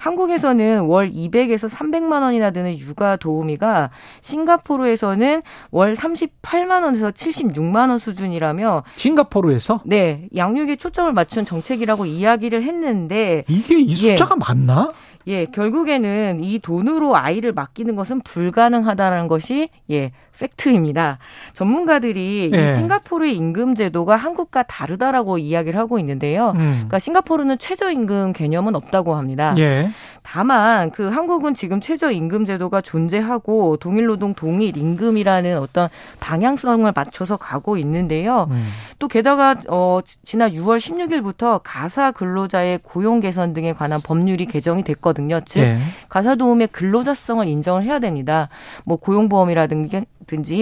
한국에서는 월 이백에서 삼백만 원이나 드는 육아 도우미가 싱가포르에서는 월 삼십팔만 원에서 칠십육만 원 수준이라며 싱가포르에서? 네. 양육에 초점을 맞춘 정책이라고 이야기를 했는데 이게 이 숫자가 예. 맞나? 예, 결국에는 이 돈으로 아이를 맡기는 것은 불가능하다는 것이 예, 팩트입니다. 전문가들이 예. 이 싱가포르의 임금 제도가 한국과 다르다라고 이야기를 하고 있는데요. 음. 그러니까 싱가포르는 최저임금 개념은 없다고 합니다. 예. 다만 그 한국은 지금 최저임금 제도가 존재하고 동일노동 동일 임금이라는 어떤 방향성을 맞춰서 가고 있는데요. 음. 또 게다가 어, 지난 유월 십육일부터 가사 근로자의 고용 개선 등에 관한 법률이 개정이 됐거든요. 즉 예. 가사 도우미의 근로자성을 인정을 해야 됩니다. 뭐 고용보험이라든지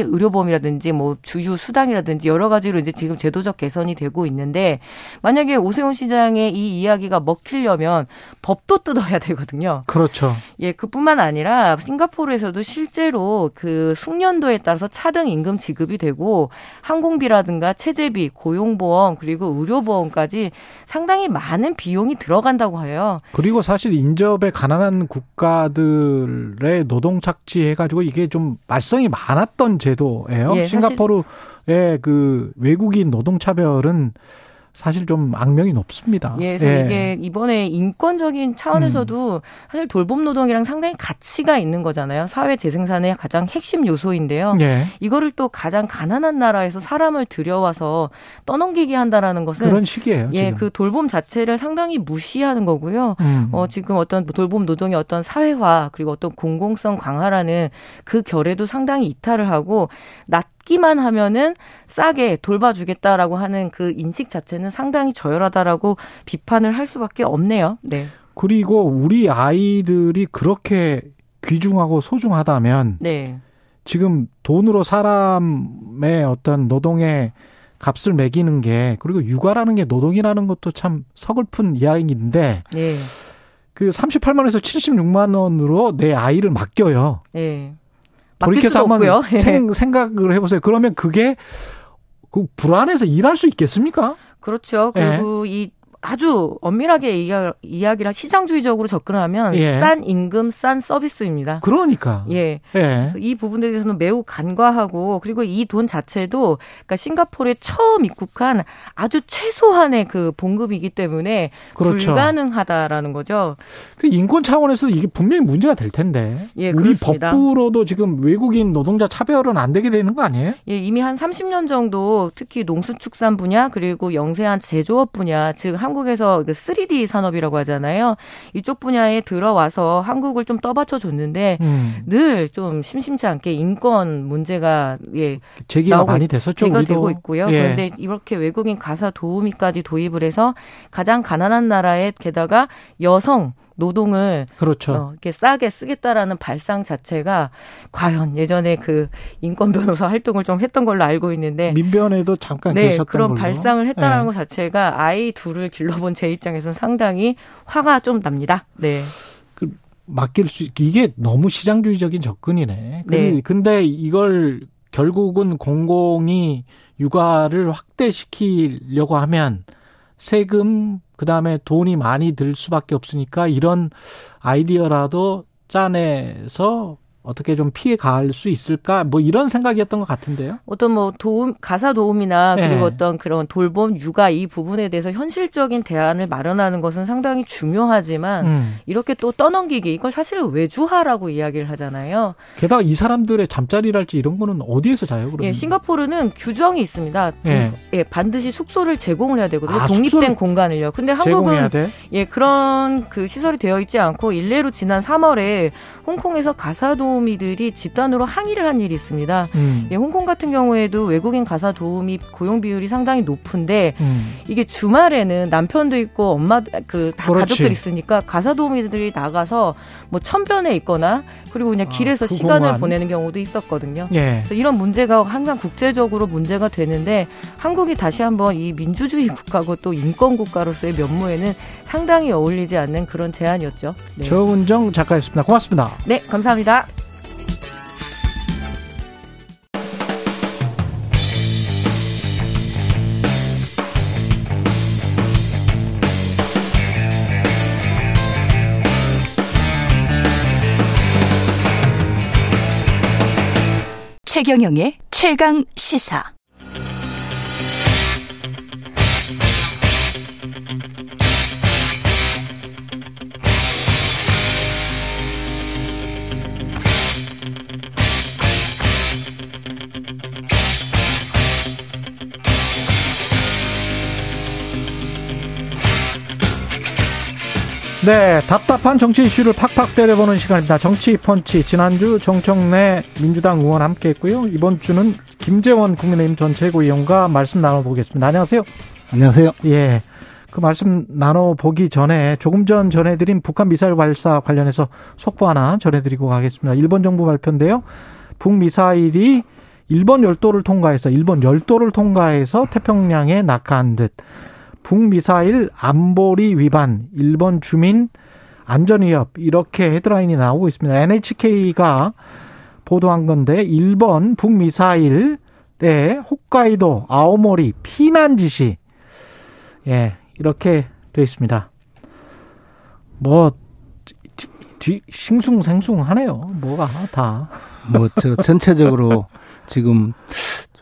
의료보험이라든지 뭐 주휴 수당이라든지 여러 가지로 이제 지금 제도적 개선이 되고 있는데 만약에 오세훈 시장의 이 이야기가 먹히려면 법도 뜯어야 되거든요. 그렇죠. 예, 그뿐만 아니라 싱가포르에서도 실제로 그 숙련도에 따라서 차등 임금 지급이 되고 항공비라든가 체재비, 고용보험 그리고 의료보험까지 상당히 많은 비용이 들어간다고 해요. 그리고 사실 인접의 가난한 국가들의 노동 착취해가지고 이게 좀 말썽이 많았. 했던 제도예요. 예, 싱가포르의 사실... 그 외국인 노동 차별은 사실 좀 악명이 높습니다. 예, 그래서 예. 이게 이번에 인권적인 차원에서도 음. 사실 돌봄 노동이랑 상당히 가치가 있는 거잖아요. 사회 재생산의 가장 핵심 요소인데요. 예. 이거를 또 가장 가난한 나라에서 사람을 들여와서 떠넘기게 한다라는 것은 그런 식이에요. 예, 지금. 그 돌봄 자체를 상당히 무시하는 거고요. 음. 어, 지금 어떤 돌봄 노동의 어떤 사회화 그리고 어떤 공공성 강화라는 그 결에도 상당히 이탈을 하고 나 기만 하면은 싸게 돌봐주겠다라고 하는 그 인식 자체는 상당히 저열하다라고 비판을 할 수밖에 없네요. 네. 그리고 우리 아이들이 그렇게 귀중하고 소중하다면 네. 지금 돈으로 사람의 어떤 노동의 값을 매기는 게, 그리고 육아라는 게 노동이라는 것도 참 서글픈 이야기인데, 네. 그 삼십팔만 원에서 칠십육만 원으로 내 아이를 맡겨요. 네. 맡길 수도 없고요. 생, 생각을 해보세요. 그러면 그게 그 불안해서 일할 수 있겠습니까? 그렇죠. 그리고 네. 이 아주 엄밀하게 이야, 이야기를 시장주의적으로 접근하면 예. 싼 임금, 싼 서비스입니다. 그러니까. 예. 예. 그래서 이 부분에 대해서는 매우 간과하고, 그리고 이 돈 자체도 그러니까 싱가포르에 처음 입국한 아주 최소한의 그 봉급이기 때문에 그렇죠. 불가능하다라는 거죠. 인권 차원에서도 이게 분명히 문제가 될 텐데. 예, 우리 그렇습니다. 법으로도 지금 외국인 노동자 차별은 안 되게 되는 거 아니에요? 예, 이미 한 삼십 년 정도 특히 농수축산 분야 그리고 영세한 제조업 분야, 즉 한국 한국에서 쓰리디 산업이라고 하잖아요. 이쪽 분야에 들어와서 한국을 좀 떠받쳐 줬는데 음. 늘 좀 심심치 않게 인권 문제가 예, 제기가 많이 됐었죠. 제기가 우리도. 되고 있고요. 예. 그런데 이렇게 외국인 가사 도우미까지 도입을 해서 가장 가난한 나라에 게다가 여성 노동을 그렇죠. 어, 이렇게 싸게 쓰겠다라는 발상 자체가 과연 예전에 그 인권 변호사 활동을 좀 했던 걸로 알고 있는데 민변에도 잠깐 네, 계셨던 그런 걸로. 발상을 했다라는 네. 것 자체가 아이 둘을 길러본 제 입장에서는 상당히 화가 좀 납니다. 네. 그 맡길 수 이게 너무 시장주의적인 접근이네. 네. 근데 이걸 결국은 공공이 육아를 확대시키려고 하면 세금 그다음에 돈이 많이 들 수밖에 없으니까 이런 아이디어라도 짜내서 어떻게 좀 피해 갈 수 있을까? 뭐 이런 생각이었던 것 같은데요. 어떤 뭐 도움, 가사 도움이나 그리고 네. 어떤 그런 돌봄, 육아 이 부분에 대해서 현실적인 대안을 마련하는 것은 상당히 중요하지만 음. 이렇게 또 떠넘기기, 이건 사실 외주화라고 이야기를 하잖아요. 게다가 이 사람들의 잠자리랄지 이런 거는 어디에서 자요? 그러면? 예, 싱가포르는 규정이 있습니다. 예. 예, 반드시 숙소를 제공을 해야 되거든요. 아, 독립된 공간을요. 근데 한국은 예, 그런 그 시설이 되어 있지 않고 일례로 지난 삼월에 홍콩에서 가사 도움 도우미들이 집단으로 항의를 한 일이 있습니다. 음. 예, 홍콩 같은 경우에도 외국인 가사 도우미 고용 비율이 상당히 높은데 음. 이게 주말에는 남편도 있고 엄마 그 다 가족들 있으니까 가사 도우미들이 나가서 뭐 천변에 있거나 그리고 그냥 길에서 아, 시간을 보내는 경우도 있었거든요. 예. 그래서 이런 문제가 항상 국제적으로 문제가 되는데 한국이 다시 한번 이 민주주의 국가고 또 인권 국가로서의 면모에는 상당히 어울리지 않는 그런 제안이었죠. 네. 조은정 작가였습니다. 고맙습니다. 네, 감사합니다. 최경영의 최강 시사. 네, 답답한 정치 이슈를 팍팍 때려보는 시간입니다. 정치 펀치. 지난주 정청래 민주당 의원 함께했고요. 이번 주는 김재원 국민의힘 전 최고위원과 말씀 나눠보겠습니다. 안녕하세요. 안녕하세요. 예, 그 말씀 나눠보기 전에 조금 전 전해드린 북한 미사일 발사 관련해서 속보 하나 전해드리고 가겠습니다. 일본 정부 발표인데요. 북미사일이 일본 열도를 통과해서 일본 열도를 통과해서 태평양에 낙하한 듯. 북미사일 안보리 위반, 일본 주민 안전위협, 이렇게 헤드라인이 나오고 있습니다. 엔에이치케이가 보도한 건데 일본 북미사일의 홋카이도, 아오모리 피난 지시, 예, 이렇게 되어 있습니다. 뭐 싱숭생숭하네요. 뭐가 다. 뭐 저 전체적으로 지금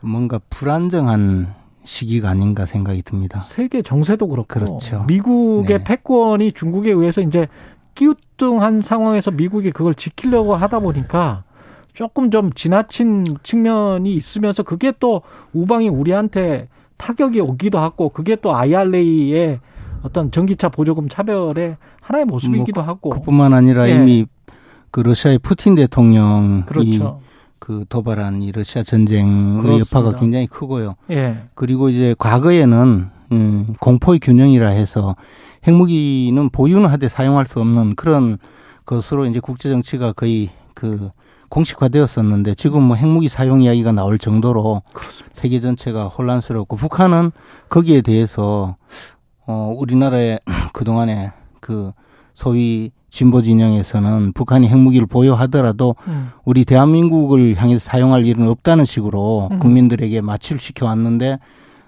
뭔가 불안정한 시기가 아닌가 생각이 듭니다. 세계 정세도 그렇고 그렇죠. 미국의 네. 패권이 중국에 의해서 이제 끼우뚱한 상황에서 미국이 그걸 지키려고 하다 보니까 조금 좀 지나친 측면이 있으면서 그게 또 우방이 우리한테 타격이 오기도 하고 그게 또 아이알에이의 어떤 전기차 보조금 차별의 하나의 모습이기도 뭐 하고 그뿐만 아니라 예. 이미 그 러시아의 푸틴 대통령이 그렇죠. 그 도발한 이 러시아 전쟁의 그렇습니다. 여파가 굉장히 크고요. 예. 그리고 이제 과거에는 음 공포의 균형이라 해서 핵무기는 보유는 하되 사용할 수 없는 그런 것으로 이제 국제 정치가 거의 그 공식화되었었는데 지금 뭐 핵무기 사용 이야기가 나올 정도로 그렇습니다. 세계 전체가 혼란스럽고 북한은 거기에 대해서 어 우리나라의 그동안에 그 소위 진보 진영에서는 북한이 핵무기를 보유하더라도 음. 우리 대한민국을 향해서 사용할 일은 없다는 식으로 음. 국민들에게 마취를 시켜왔는데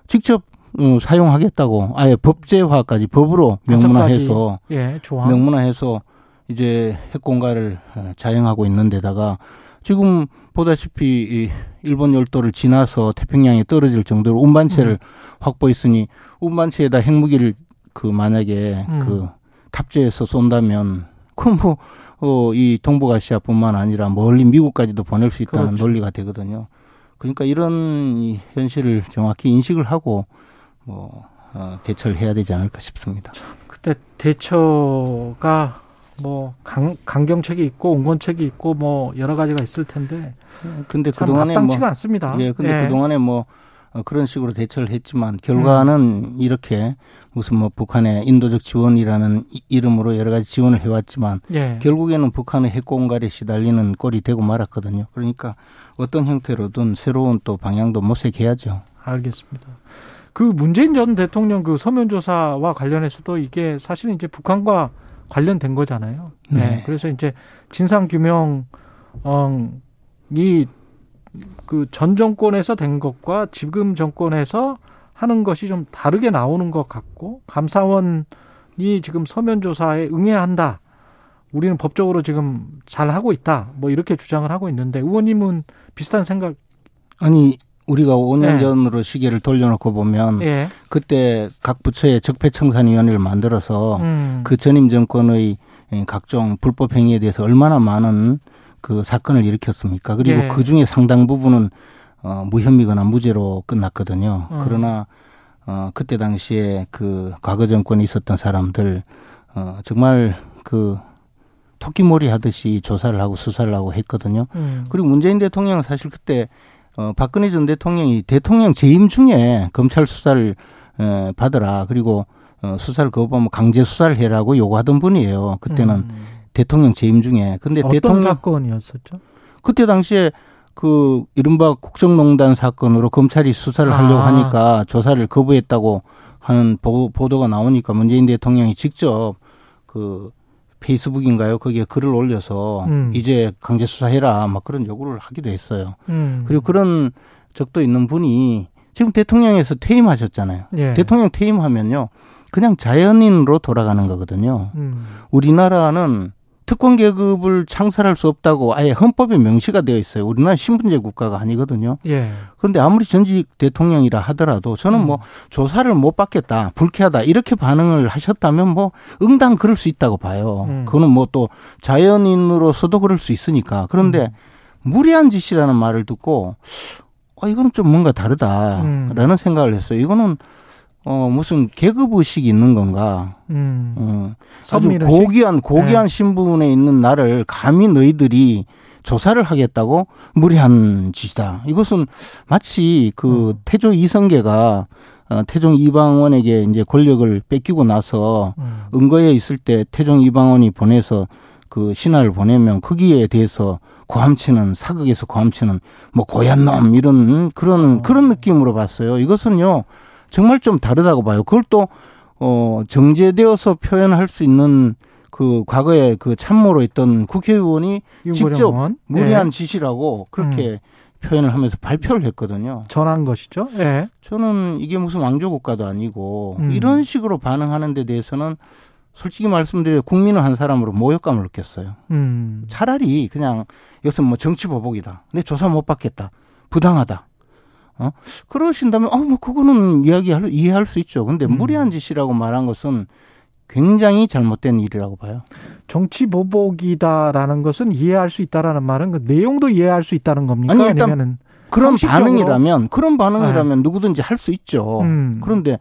직접 음, 사용하겠다고 아예 법제화까지 법으로 명문화해서 예, 명문화해서 이제 핵공갈을 자행하고 있는 데다가 지금 보다시피 일본 열도를 지나서 태평양에 떨어질 정도로 운반체를 음. 확보했으니 운반체에다 핵무기를 그 만약에 음. 그 탑재해서 쏜다면 그럼 뭐 어, 이 동북아시아뿐만 아니라 멀리 미국까지도 보낼 수 있다는 그렇죠. 논리가 되거든요. 그러니까 이런 이 현실을 정확히 인식을 하고 뭐 어, 대처를 해야 되지 않을까 싶습니다. 참, 그때 대처가 뭐 강, 강경책이 있고 온건책이 있고 뭐 여러 가지가 있을 텐데. 근데 그 동안에 뭐 마땅치가 않습니다. 예, 근데 예. 그 동안에 뭐 그런 식으로 대처를 했지만 결과는 예. 이렇게 무슨 뭐 북한의 인도적 지원이라는 이름으로 여러 가지 지원을 해왔지만 예. 결국에는 북한의 핵공갈에 시달리는 꼴이 되고 말았거든요. 그러니까 어떤 형태로든 새로운 또 방향도 모색해야죠. 알겠습니다. 그 문재인 전 대통령 그 서면 조사와 관련해서도 이게 사실은 이제 북한과 관련된 거잖아요. 네. 네. 그래서 이제 진상규명이 그 전 정권에서 된 것과 지금 정권에서 하는 것이 좀 다르게 나오는 것 같고, 감사원이 지금 서면 조사에 응해야 한다. 우리는 법적으로 지금 잘 하고 있다. 뭐 이렇게 주장을 하고 있는데, 의원님은 비슷한 생각? 아니, 우리가 오 년 예. 전으로 시계를 돌려놓고 보면 예. 그때 각 부처에 적폐청산위원회를 만들어서 음. 그 전임 정권의 각종 불법 행위에 대해서 얼마나 많은 그 사건을 일으켰습니까? 그리고 예. 그중에 상당 부분은 어, 무혐의거나 무죄로 끝났거든요. 음. 그러나 어, 그때 당시에 그 과거 정권에 있었던 사람들 어, 정말 그 토끼몰이 하듯이 조사를 하고 수사를 하고 했거든요. 음. 그리고 문재인 대통령은 사실 그때 어, 박근혜 전 대통령이 대통령 재임 중에 검찰 수사를 에, 받으라. 그리고 어, 수사를 거부하면 강제 수사를 해라고 요구하던 분이에요. 그때는 음. 대통령 재임 중에. 근데 어떤 대통령, 사건이었었죠? 그때 당시에 그 이른바 국정농단 사건으로 검찰이 수사를 하려고 아. 하니까 조사를 거부했다고 하는 보, 보도가 나오니까 문재인 대통령이 직접 그 페이스북인가요? 거기에 글을 올려서 음. 이제 강제 수사해라 막 그런 요구를 하기도 했어요. 음. 그리고 그런 적도 있는 분이 지금 대통령에서 퇴임하셨잖아요. 예. 대통령 퇴임하면요. 그냥 자연인으로 돌아가는 거거든요. 음. 우리나라는 특권 계급을 창설할 수 없다고 아예 헌법에 명시가 되어 있어요. 우리나라 신분제 국가가 아니거든요. 예. 그런데 아무리 전직 대통령이라 하더라도 저는 음. 뭐 조사를 못 받겠다, 불쾌하다 이렇게 반응을 하셨다면 뭐 응당 그럴 수 있다고 봐요. 음. 그거는 뭐 또 자연인으로서도 그럴 수 있으니까. 그런데 음. 무리한 짓이라는 말을 듣고 아, 이거는 좀 뭔가 다르다라는 음. 생각을 했어요. 이거는 어, 무슨 계급의식이 있는 건가. 음. 어, 아주 고귀한, 고귀한 네. 신분에 있는 나를 감히 너희들이 조사를 하겠다고 무리한 짓이다. 이것은 마치 그 음. 태조 이성계가 어, 태종 이방원에게 이제 권력을 뺏기고 나서 음. 은거에 있을 때 태종 이방원이 보내서 그 신하를 보내면 거기에 대해서 고함치는, 사극에서 고함치는 뭐 고얀 놈 이런 그런, 어. 그런 느낌으로 봤어요. 이것은요. 정말 좀 다르다고 봐요. 그걸 또, 어, 정제되어서 표현할 수 있는 그 과거에 그 참모로 있던 국회의원이 직접 의원. 무리한 예. 짓이라고 그렇게 음. 표현을 하면서 발표를 했거든요. 전한 것이죠. 예. 저는 이게 무슨 왕조국가도 아니고 음. 이런 식으로 반응하는 데 대해서는 솔직히 말씀드려 국민의 한 사람으로 모욕감을 느꼈어요. 음. 차라리 그냥 이것은 뭐 정치보복이다. 내 조사 못 받겠다. 부당하다. 어? 그러신다면, 어, 뭐, 그거는 이야기할, 이해할 수 있죠. 근데 음. 무리한 짓이라고 말한 것은 굉장히 잘못된 일이라고 봐요. 정치보복이다라는 것은 이해할 수 있다라는 말은 그 내용도 이해할 수 있다는 겁니까? 아니, 일단 아니면은 그런 형식적으로? 반응이라면, 그런 반응이라면 네. 누구든지 할 수 있죠. 음. 그런데,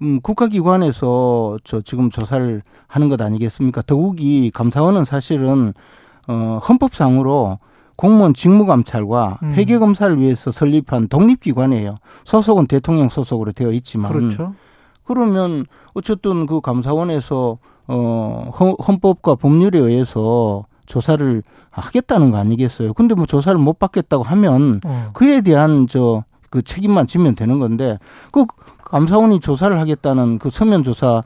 음, 국가기관에서 저 지금 조사를 하는 것 아니겠습니까? 더욱이 감사원은 사실은, 어, 헌법상으로 공무원 직무감찰과 음. 회계검사를 위해서 설립한 독립기관이에요. 소속은 대통령 소속으로 되어 있지만. 그렇죠. 그러면 어쨌든 그 감사원에서 어 헌법과 법률에 의해서 조사를 하겠다는 거 아니겠어요? 근데 뭐 조사를 못 받겠다고 하면 어. 그에 대한 저 그 책임만 지면 되는 건데 그 감사원이 조사를 하겠다는 그 서면 조사에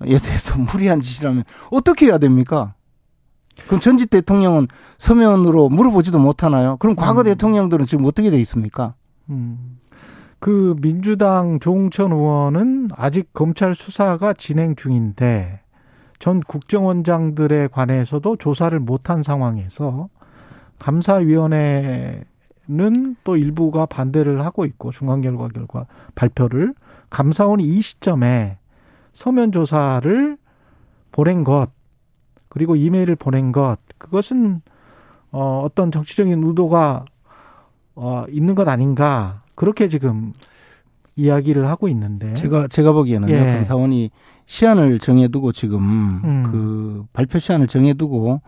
대해서 무리한 짓이라면 어떻게 해야 됩니까? 그럼 전직 대통령은 서면으로 물어보지도 못하나요? 그럼 과거 음. 대통령들은 지금 어떻게 돼 있습니까? 음. 그 민주당 조응천 의원은 아직 검찰 수사가 진행 중인데 전 국정원장들에 관해서도 조사를 못한 상황에서 감사위원회는 또 일부가 반대를 하고 있고 중간결과 결과 발표를 감사원이 이 시점에 서면 조사를 보낸 것 그리고 이메일을 보낸 것 그것은 어, 어떤 정치적인 의도가 어, 있는 것 아닌가 그렇게 지금 이야기를 하고 있는데 제가 제가 보기에는 예. 감사원이 시한을 정해두고 지금 음. 그 발표 시한을 정해두고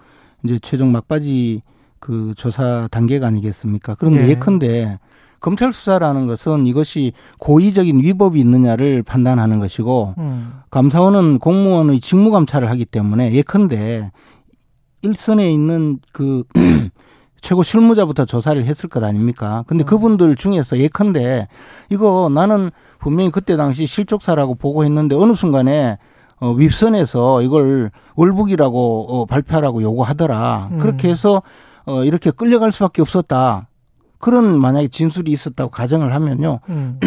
이제 최종 막바지 그 조사 단계가 아니겠습니까? 그런데 예. 예컨대 검찰 수사라는 것은 이것이 고의적인 위법이 있느냐를 판단하는 것이고 음. 감사원은 공무원의 직무 감찰을 하기 때문에 예컨대 일선에 있는 그 최고 실무자부터 조사를 했을 것 아닙니까? 근데 음. 그분들 중에서 예컨대 이거 나는 분명히 그때 당시 실족사라고 보고했는데 어느 순간에 어, 윗선에서 이걸 월북이라고 어, 발표하라고 요구하더라. 음. 그렇게 해서 어, 이렇게 끌려갈 수밖에 없었다. 그런 만약에 진술이 있었다고 가정을 하면요. 음.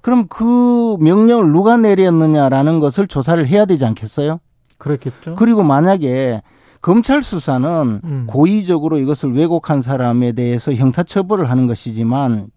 그럼 그 명령을 누가 내렸느냐라는 것을 조사를 해야 되지 않겠어요? 그렇겠죠. 그리고 만약에 검찰 수사는 음. 고의적으로 이것을 왜곡한 사람에 대해서 형사처벌을 하는 것이지만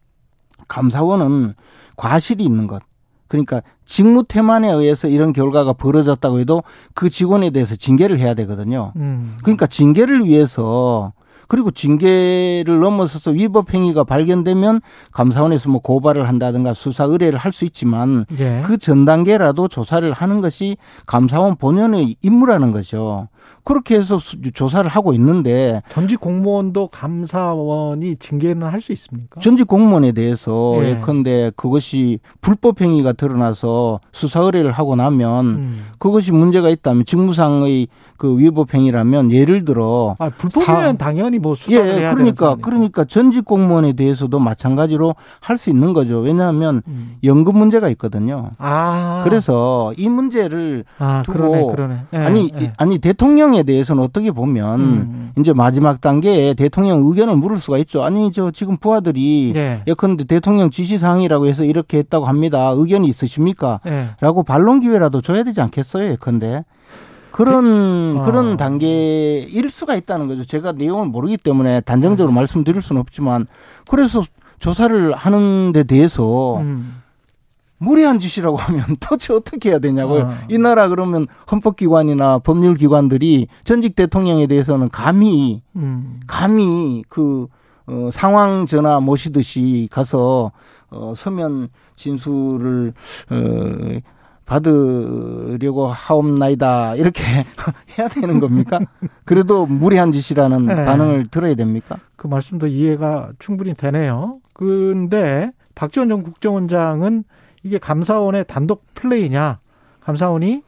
감사원은 과실이 있는 것. 그러니까 직무태만에 의해서 이런 결과가 벌어졌다고 해도 그 직원에 대해서 징계를 해야 되거든요. 음. 그러니까 징계를 위해서 그리고 징계를 넘어서서 위법행위가 발견되면 감사원에서 뭐 고발을 한다든가 수사 의뢰를 할 수 있지만 예. 그 전 단계라도 조사를 하는 것이 감사원 본연의 임무라는 거죠. 그렇게 해서 수, 조사를 하고 있는데. 전직 공무원도 감사원이 징계는 할 수 있습니까? 전직 공무원에 대해서 예. 예컨대 그것이 불법행위가 드러나서 수사 의뢰를 하고 나면 음. 그것이 문제가 있다면 직무상의 그 위법행위라면 예를 들어. 아, 불법행위는 당연히 뭐 예, 그러니까 그러니까 전직 공무원에 대해서도 마찬가지로 할 수 있는 거죠. 왜냐하면 음. 연금 문제가 있거든요. 아, 그래서 이 문제를 아, 두고 그러네, 그러네. 예, 아니 예. 아니 대통령에 대해서는 어떻게 보면 음. 이제 마지막 단계에 대통령 의견을 물을 수가 있죠. 아니 저 지금 부하들이 예. 예컨대 대통령 지시사항이라고 해서 이렇게 했다고 합니다. 의견이 있으십니까? 예. 라고 반론 기회라도 줘야 되지 않겠어요? 예컨대. 그런, 어. 그런 단계일 수가 있다는 거죠. 제가 내용을 모르기 때문에 단정적으로 음. 말씀드릴 수는 없지만, 그래서 조사를 하는 데 대해서 음. 무리한 짓이라고 하면 도대체 어떻게 해야 되냐고요. 어. 이 나라 그러면 헌법기관이나 법률기관들이 전직 대통령에 대해서는 감히, 음. 감히 그, 어, 상황 전화 모시듯이 가서, 어, 서면 진술을, 어, 받으려고 하옵나이다 이렇게 해야 되는 겁니까? 그래도 무리한 짓이라는 네. 반응을 들어야 됩니까? 그 말씀도 이해가 충분히 되네요. 그런데 박지원 전 국정원장은 이게 감사원의 단독 플레이냐? 감사원이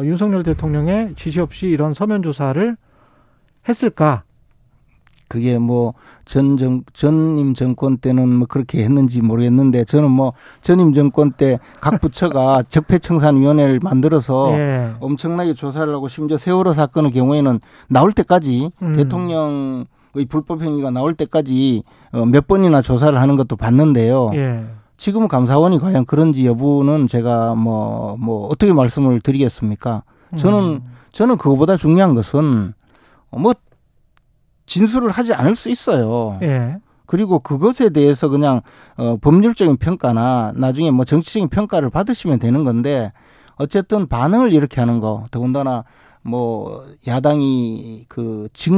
윤석열 대통령의 지시 없이 이런 서면 조사를 했을까? 그게 뭐 전 전 전임 정권 때는 뭐 그렇게 했는지 모르겠는데 저는 뭐 전임 정권 때 각 부처가 적폐청산위원회를 만들어서 예. 엄청나게 조사를 하고 심지어 세월호 사건의 경우에는 나올 때까지 음. 대통령의 불법행위가 나올 때까지 몇 번이나 조사를 하는 것도 봤는데요. 예. 지금 감사원이 과연 그런지 여부는 제가 뭐, 뭐 어떻게 말씀을 드리겠습니까? 저는 음. 저는 그거보다 중요한 것은 뭐. 진술을 하지 않을 수 있어요. 예. 그리고 그것에 대해서 그냥 어, 법률적인 평가나 나중에 뭐 정치적인 평가를 받으시면 되는 건데 어쨌든 반응을 이렇게 하는 거, 더군다나 뭐 야당이 그 직,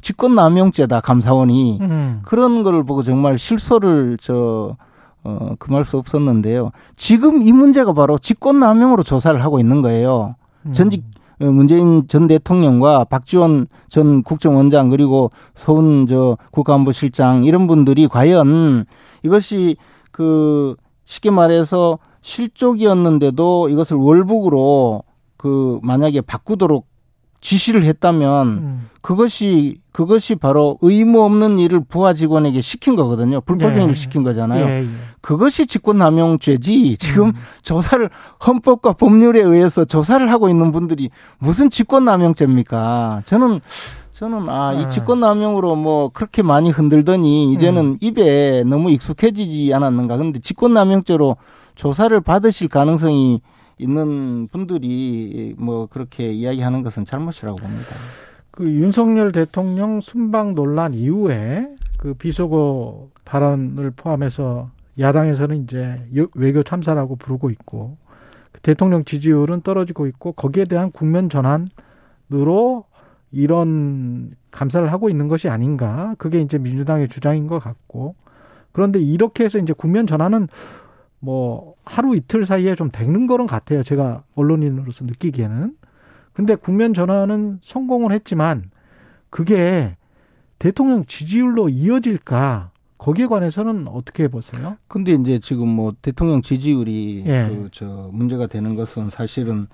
직권남용죄다 감사원이 음. 그런 걸 보고 정말 실소를 저 어, 금할 수 없었는데요. 지금 이 문제가 바로 직권남용으로 조사를 하고 있는 거예요. 음. 전직 문재인 전 대통령과 박지원 전 국정원장 그리고 서훈 저 국가안보실장 이런 분들이 과연 이것이 그 쉽게 말해서 실족이었는데도 이것을 월북으로 그 만약에 바꾸도록 지시를 했다면 음. 그것이 그것이 바로 의무 없는 일을 부하 직원에게 시킨 거거든요. 불법 행위를 예. 시킨 거잖아요. 예. 예. 그것이 직권남용죄지 지금 음. 조사를 헌법과 법률에 의해서 조사를 하고 있는 분들이 무슨 직권남용죄입니까? 저는 저는 아, 이 직권남용으로 뭐 그렇게 많이 흔들더니 이제는 음. 입에 너무 익숙해지지 않았는가. 그런데 직권남용죄로 조사를 받으실 가능성이 있는 분들이 뭐 그렇게 이야기하는 것은 잘못이라고 봅니다. 그 윤석열 대통령 순방 논란 이후에 그 비속어 발언을 포함해서 야당에서는 이제 외교 참사라고 부르고 있고 대통령 지지율은 떨어지고 있고 거기에 대한 국면 전환으로 이런 감사를 하고 있는 것이 아닌가. 그게 이제 민주당의 주장인 것 같고. 그런데 이렇게 해서 이제 국면 전환은 뭐 하루 이틀 사이에 좀 되는 거는 같아요. 제가 언론인으로서 느끼기에는. 근데 국면 전환은 성공을 했지만 그게 대통령 지지율로 이어질까? 거기에 관해서는 어떻게 보세요? 근데 이제 지금 뭐 대통령 지지율이 예. 그 저 문제가 되는 것은 사실은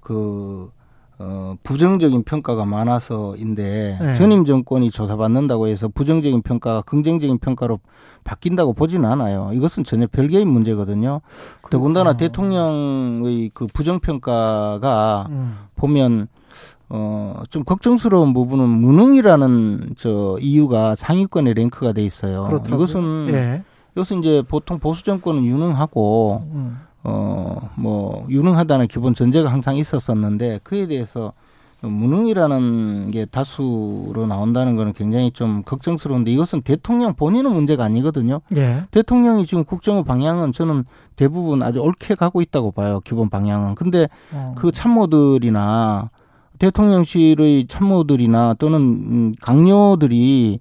그 어 부정적인 평가가 많아서인데 네. 전임 정권이 조사받는다고 해서 부정적인 평가가 긍정적인 평가로 바뀐다고 보지는 않아요. 이것은 전혀 별개의 문제거든요. 그렇구나. 더군다나 대통령의 그 부정평가가 음. 보면 어, 좀 걱정스러운 부분은 무능이라는 저 이유가 상위권의 랭크가 돼 있어요. 그렇다고요? 이것은 네. 이것은 이제 보통 보수 정권은 유능하고. 음. 어, 뭐, 유능하다는 기본 전제가 항상 있었었는데, 그에 대해서 무능이라는 게 다수로 나온다는 거는 굉장히 좀 걱정스러운데, 이것은 대통령 본인은 문제가 아니거든요. 예. 대통령이 지금 국정의 방향은 저는 대부분 아주 옳게 가고 있다고 봐요, 기본 방향은. 근데 어. 그 참모들이나, 대통령실의 참모들이나 또는 강요들이,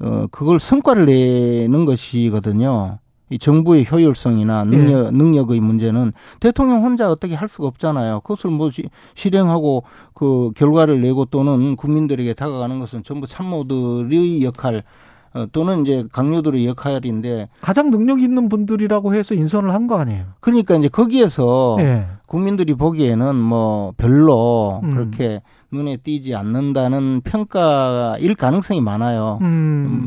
어, 그걸 성과를 내는 것이거든요. 이 정부의 효율성이나 능력, 예. 능력의 문제는 대통령 혼자 어떻게 할 수가 없잖아요. 그것을 뭐 시, 실행하고 그 결과를 내고 또는 국민들에게 다가가는 것은 전부 참모들의 역할 어, 또는 이제 강요들의 역할인데 가장 능력 있는 분들이라고 해서 인선을 한 거 아니에요. 그러니까 이제 거기에서 예. 국민들이 보기에는 뭐 별로 음. 그렇게 눈에 띄지 않는다는 평가일 가능성이 많아요. 음.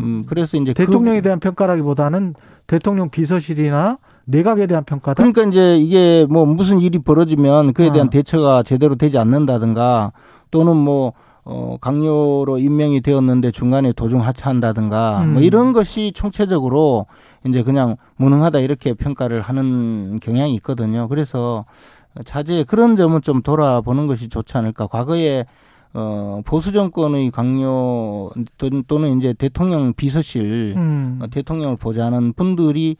음, 그래서 이제 대통령에 그, 대한 평가라기보다는 대통령 비서실이나 내각에 대한 평가다. 그러니까 이제 이게 뭐 무슨 일이 벌어지면 그에 대한 아. 대처가 제대로 되지 않는다든가 또는 뭐 어 강요로 임명이 되었는데 중간에 도중 하차한다든가 음. 뭐 이런 것이 총체적으로 이제 그냥 무능하다 이렇게 평가를 하는 경향이 있거든요. 그래서 자제에 그런 점은 좀 돌아보는 것이 좋지 않을까. 과거에 어, 보수 정권의 강요 또는 이제 대통령 비서실, 음. 대통령을 보좌하는 분들이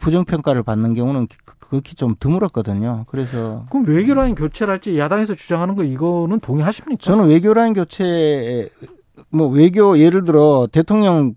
부정평가를 받는 경우는 극히 좀 드물었거든요. 그래서. 그럼 외교라인 교체를 할지 야당에서 주장하는 거 이거는 동의하십니까? 저는 외교라인 교체, 뭐 외교 예를 들어 대통령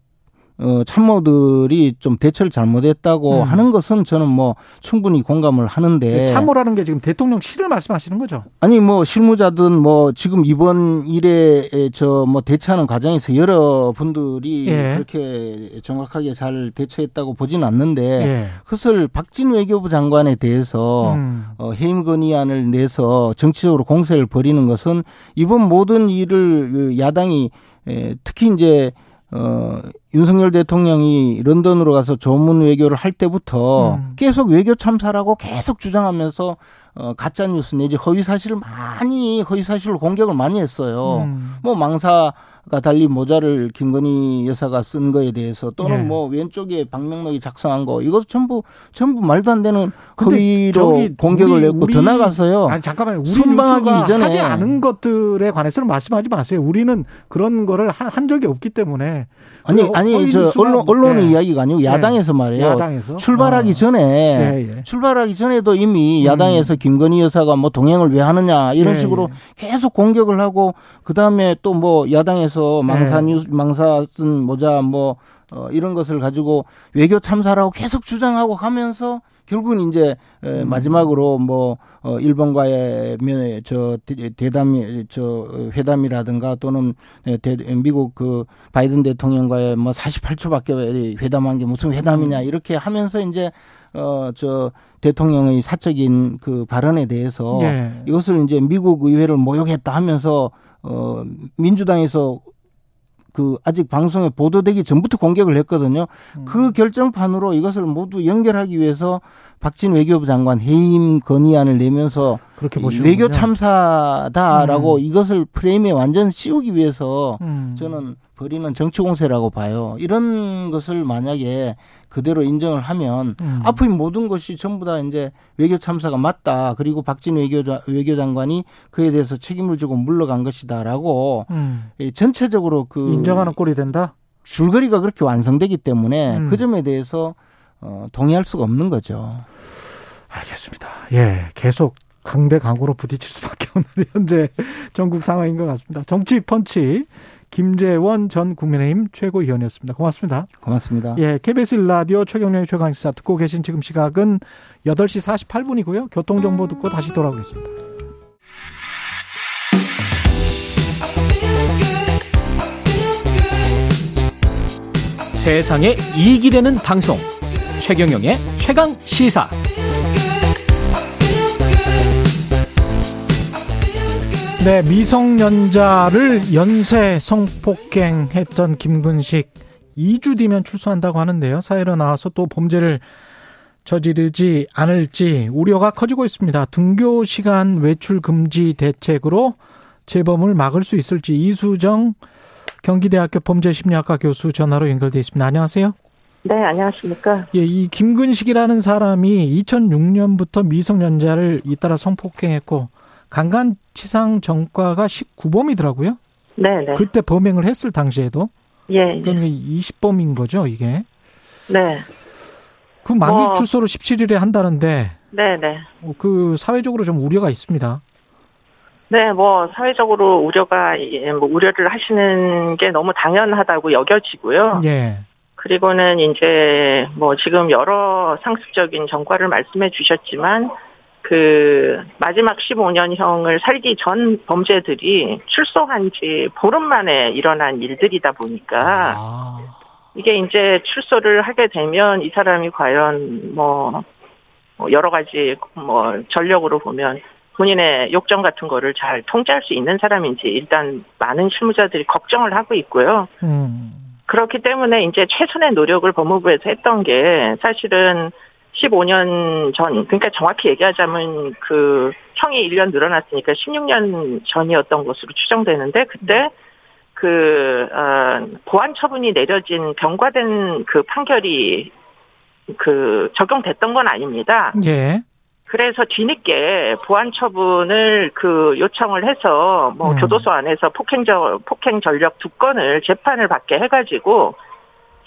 어, 참모들이 좀 대처를 잘못했다고 음. 하는 것은 저는 뭐 충분히 공감을 하는데. 참모라는 게 지금 대통령실을 말씀하시는 거죠? 아니, 뭐 실무자든 뭐 지금 이번 일에 저 뭐 대처하는 과정에서 여러분들이 예. 그렇게 정확하게 잘 대처했다고 보진 않는데 예. 그것을 박진 외교부 장관에 대해서 음. 어, 해임 건의안을 내서 정치적으로 공세를 벌이는 것은 이번 모든 일을 야당이 에, 특히 이제 어, 윤석열 대통령이 런던으로 가서 조문 외교를 할 때부터 음. 계속 외교 참사라고 계속 주장하면서 어, 가짜 뉴스 내지 허위 사실을 많이 허위 사실로 공격을 많이 했어요. 음. 뭐 망사가 달린 모자를 김건희 여사가 쓴 거에 대해서 또는 네. 뭐 왼쪽에 방명록이 작성한 거 이것도 전부 전부 말도 안 되는 허위로 공격을 우리, 했고 우리, 더 나가서요. 아니 잠깐만요. 우리 순방하기 이전에 하지 않은 것들에 관해서는 말씀하지 마세요. 우리는 그런 거를 한, 한 적이 없기 때문에. 아니 아니 저 언론 언론의 네. 이야기가 아니고 야당에서 네. 말이에요. 야당에서? 출발하기 어. 전에 네, 예. 출발하기 전에도 이미 음. 야당에서 김건희 여사가 뭐 동행을 왜 하느냐 이런 네, 식으로 예. 계속 공격을 하고 그 다음에 또 뭐 야당에서 망사 뉴스 네. 망사 쓴 모자 뭐 어, 이런 것을 가지고 외교 참사라고 계속 주장하고 가면서 결국은 이제 음. 마지막으로 뭐 어, 일본과의 면에 저 대담이 저 회담이라든가 또는 대, 미국 그 바이든 대통령과의 뭐 사십팔 초밖에 회담한 게 무슨 회담이냐 이렇게 하면서 이제 어, 저 대통령의 사적인 그 발언에 대해서 네. 이것을 이제 미국 의회를 모욕했다 하면서 어, 민주당에서 그 아직 방송에 보도되기 전부터 공격을 했거든요. 음. 그 결정판으로 이것을 모두 연결하기 위해서 박진 외교부 장관 해임 건의안을 내면서 그렇게 외교 참사다라고 음. 이것을 프레임에 완전 씌우기 위해서 음. 저는 벌이는 정치 공세라고 봐요. 이런 것을 만약에 그대로 인정을 하면 음. 앞의 모든 것이 전부 다 이제 외교 참사가 맞다. 그리고 박진 외교 외교 장관이 그에 대해서 책임을 지고 물러간 것이다라고 음. 전체적으로 그 인정하는 꼴이 된다. 줄거리가 그렇게 완성되기 때문에 음. 그 점에 대해서 어, 동의할 수가 없는 거죠. 알겠습니다. 예, 계속 강대 강으로 부딪힐 수밖에 없는 현재 전국 상황인 것 같습니다. 정치 펀치 김재원 전 국민의힘 최고위원이었습니다. 고맙습니다. 고맙습니다. 예, 케이비에스 일 라디오 최경영의 최강시사 듣고 계신 지금 시각은 여덟 시 사십팔 분이고요. 교통정보 듣고 다시 돌아오겠습니다. 세상에 이익이 되는 방송 최경영의 최강시사. 네, 미성년자를 연쇄 성폭행했던 김근식 이 주 뒤면 출소한다고 하는데요. 사회로 나와서 또 범죄를 저지르지 않을지 우려가 커지고 있습니다. 등교 시간 외출 금지 대책으로 재범을 막을 수 있을지 이수정 경기대학교 범죄심리학과 교수 전화로 연결돼 있습니다. 안녕하세요. 네, 안녕하십니까. 예, 이 김근식이라는 사람이 이천육 년부터 미성년자를 잇따라 성폭행했고 강간치상 전과가 십구 범이더라고요. 네, 네. 그때 범행을 했을 당시에도. 예. 그러니까 이십 범인 거죠, 이게. 네. 그 만기 뭐, 출소를 십칠 일에 한다는데. 네, 네. 그 사회적으로 좀 우려가 있습니다. 네, 뭐 사회적으로 우려가 뭐 우려를 하시는 게 너무 당연하다고 여겨지고요. 예. 그리고는 이제 뭐 지금 여러 상습적인 전과를 말씀해 주셨지만 그 마지막 십오 년형을 살기 전 범죄들이 출소한 지 보름 만에 일어난 일들이다 보니까 아. 이게 이제 출소를 하게 되면 이 사람이 과연 뭐 여러 가지 뭐 전력으로 보면 본인의 욕정 같은 거를 잘 통제할 수 있는 사람인지 일단 많은 실무자들이 걱정을 하고 있고요. 음. 그렇기 때문에 이제 최선의 노력을 법무부에서 했던 게 사실은 십오 년 전, 그러니까 정확히 얘기하자면 그 형이 일 년 늘어났으니까 십육 년 전이었던 것으로 추정되는데 그때 그 어, 보안 처분이 내려진 경과된 그 판결이 그 적용됐던 건 아닙니다. 예. 그래서 뒤늦게 보안 처분을 그 요청을 해서 뭐 음. 교도소 안에서 폭행 저 폭행 전력 두 건을 재판을 받게 해가지고.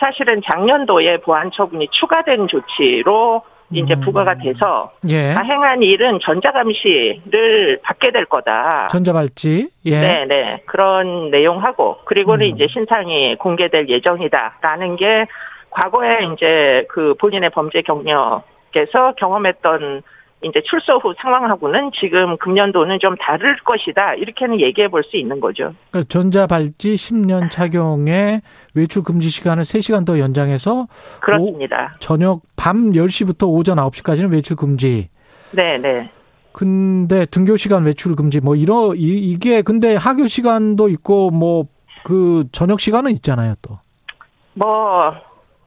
사실은 작년도에 보안 처분이 추가된 조치로 이제 부과가 돼서 예. 다행한 일은 전자감시를 받게 될 거다. 전자발찌. 예. 네네 그런 내용하고 그리고는 음. 이제 신상이 공개될 예정이다라는 게 과거에 이제 그 본인의 범죄 경력에서 경험했던 이제 출소 후 상황하고는 지금 금년도는 좀 다를 것이다. 이렇게는 얘기해 볼 수 있는 거죠. 그러니까 전자발찌 십 년 착용에 외출 금지 시간을 세 시간 더 연장해서 그렇습니다. 오, 저녁 밤 열 시부터 오전 아홉 시까지는 외출 금지. 네, 네. 근데 등교 시간 외출 금지 뭐 이러 이, 이게 근데 하교 시간도 있고 뭐 그 저녁 시간은 있잖아요, 또. 뭐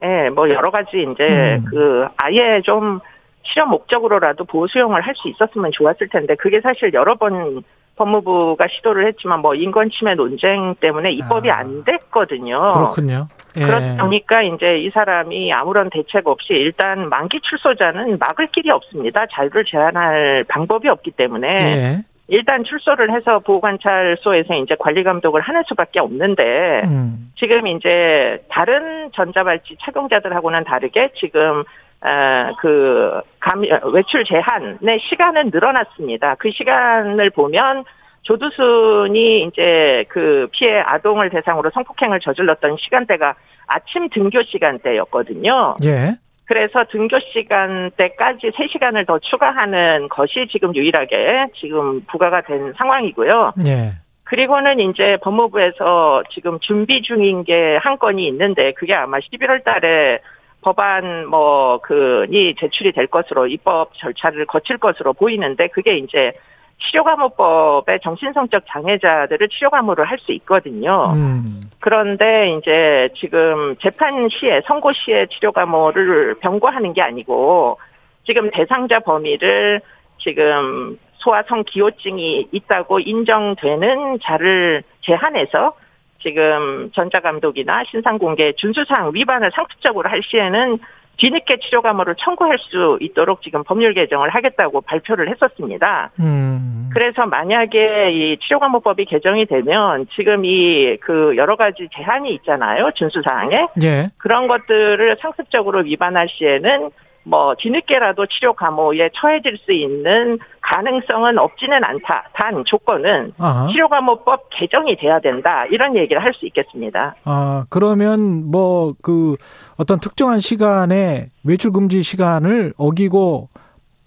예, 네, 뭐 여러 가지 이제 음. 그 아예 좀 실현 목적으로라도 보호 수용을 할 수 있었으면 좋았을 텐데 그게 사실 여러 번 법무부가 시도를 했지만 뭐 인권침해 논쟁 때문에 입법이 아, 안 됐거든요. 그렇군요. 예. 그러니까 이제 이 사람이 아무런 대책 없이 일단 만기 출소자는 막을 길이 없습니다. 자유를 제한할 방법이 없기 때문에 예. 일단 출소를 해서 보호관찰소에서 이제 관리 감독을 하는 수밖에 없는데 음. 지금 이제 다른 전자발찌 착용자들하고는 다르게 지금 아, 그, 감, 외출 제한의 시간은 늘어났습니다. 그 시간을 보면 조두순이 이제 그 피해 아동을 대상으로 성폭행을 저질렀던 시간대가 아침 등교 시간대였거든요. 예. 그래서 등교 시간대까지 세 시간을 더 추가하는 것이 지금 유일하게 지금 부과가 된 상황이고요. 예. 그리고는 이제 법무부에서 지금 준비 중인 게 한 건이 있는데 그게 아마 십일월 달에 법안, 뭐, 그,이 제출이 될 것으로 입법 절차를 거칠 것으로 보이는데, 그게 이제 치료감호법에 정신성적 장애자들을 치료감호를 할 수 있거든요. 음. 그런데 이제 지금 재판 시에, 선고 시에 치료감호를 병고하는 게 아니고 지금 대상자 범위를 지금 소아성 기호증이 있다고 인정되는 자를 제한해서 지금 전자감독이나 신상공개 준수사항 위반을 상습적으로 할 시에는 뒤늦게 치료감호를 청구할 수 있도록 지금 법률 개정을 하겠다고 발표를 했었습니다. 음. 그래서 만약에 이 치료감호법이 개정이 되면 지금 이 그 여러 가지 제한이 있잖아요. 준수사항에. 예. 그런 것들을 상습적으로 위반할 시에는 뭐 뒤늦게라도 치료감호에 처해질 수 있는 가능성은 없지는 않다. 단 조건은 아하. 치료감호법 개정이 돼야 된다. 이런 얘기를 할 수 있겠습니다. 아 그러면 뭐 그 어떤 특정한 시간에 외출 금지 시간을 어기고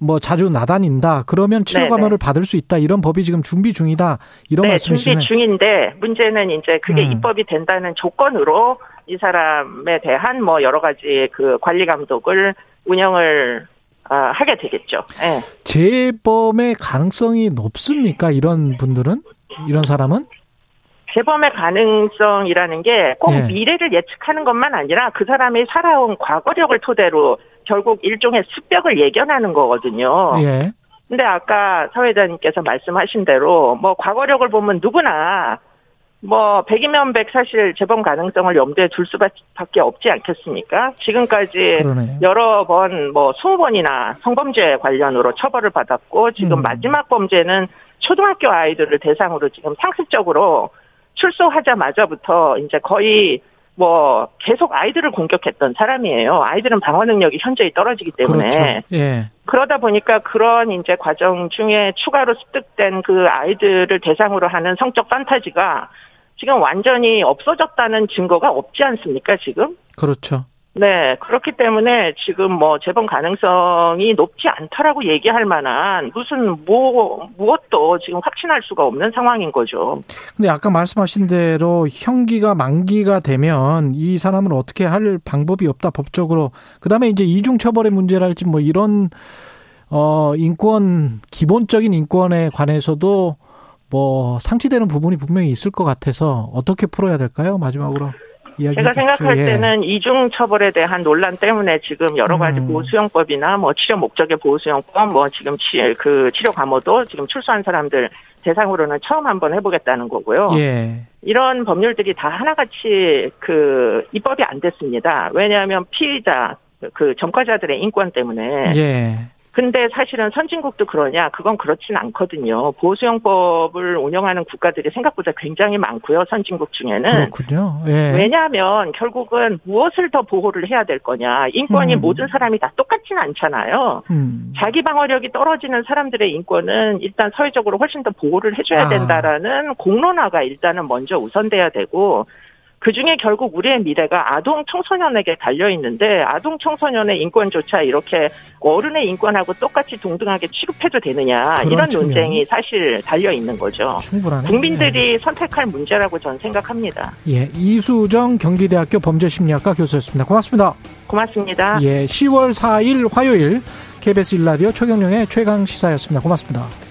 뭐 자주 나다닌다. 그러면 치료감호를 받을 수 있다. 이런 법이 지금 준비 중이다. 이런 네, 말씀이시네요. 준비 중인데 문제는 이제 그게 음. 입법이 된다는 조건으로 이 사람에 대한 뭐 여러 가지 그 관리 감독을 운영을 아, 하게 되겠죠. 네. 재범의 가능성이 높습니까? 이런 분들은? 이런 사람은? 재범의 가능성이라는 게 꼭 예. 미래를 예측하는 것만 아니라 그 사람이 살아온 과거력을 토대로 결국 일종의 습벽을 예견하는 거거든요. 예. 근데 아까 사회자님께서 말씀하신 대로 뭐 과거력을 보면 누구나 뭐 백이면 백 사실 재범 가능성을 염두에 둘 수밖에 없지 않겠습니까? 지금까지 그러네. 여러 번 뭐 스무 번이나 성범죄 관련으로 처벌을 받았고 지금 음. 마지막 범죄는 초등학교 아이들을 대상으로 지금 상습적으로 출소하자마자부터 이제 거의 뭐 계속 아이들을 공격했던 사람이에요. 아이들은 방어 능력이 현저히 떨어지기 때문에. 그렇죠. 예. 그러다 보니까 그런 이제 과정 중에 추가로 습득된 그 아이들을 대상으로 하는 성적 판타지가 지금 완전히 없어졌다는 증거가 없지 않습니까, 지금? 그렇죠. 네, 그렇기 때문에 지금 뭐 재범 가능성이 높지 않다라고 얘기할 만한 무슨 뭐, 무엇도 지금 확신할 수가 없는 상황인 거죠. 근데 아까 말씀하신 대로 형기가 만기가 되면 이 사람을 어떻게 할 방법이 없다, 법적으로. 그 다음에 이제 이중처벌의 문제랄지 뭐 이런, 어, 인권, 기본적인 인권에 관해서도 뭐 상치되는 부분이 분명히 있을 것 같아서 어떻게 풀어야 될까요? 마지막으로. 제가 생각할 예. 때는 이중처벌에 대한 논란 때문에 지금 여러 가지 음. 보호수용법이나 뭐 치료 목적의 보호수용법, 뭐 지금 치, 그 치료 감호도 지금 출소한 사람들 대상으로는 처음 한번 해보겠다는 거고요. 예. 이런 법률들이 다 하나같이 그 입법이 안 됐습니다. 왜냐하면 피의자, 그 전과자들의 인권 때문에. 예. 근데 사실은 선진국도 그러냐? 그건 그렇진 않거든요. 보호수용법을 운영하는 국가들이 생각보다 굉장히 많고요. 선진국 중에는. 그렇군요. 예. 왜냐하면 결국은 무엇을 더 보호를 해야 될 거냐. 인권이 음. 모든 사람이 다 똑같진 않잖아요. 음. 자기 방어력이 떨어지는 사람들의 인권은 일단 사회적으로 훨씬 더 보호를 해줘야 된다라는 아. 공론화가 일단은 먼저 우선돼야 되고 그중에 결국 우리의 미래가 아동 청소년에게 달려있는데 아동 청소년의 인권조차 이렇게 어른의 인권하고 똑같이 동등하게 취급해도 되느냐 이런 논쟁이 사실 달려있는 거죠. 충분하네. 국민들이 예. 선택할 문제라고 저는 생각합니다. 예, 이수정 경기대학교 범죄심리학과 교수였습니다. 고맙습니다. 고맙습니다. 예, 시월 사일 화요일 케이비에스 일 라디오 최경영의 최강시사였습니다. 고맙습니다.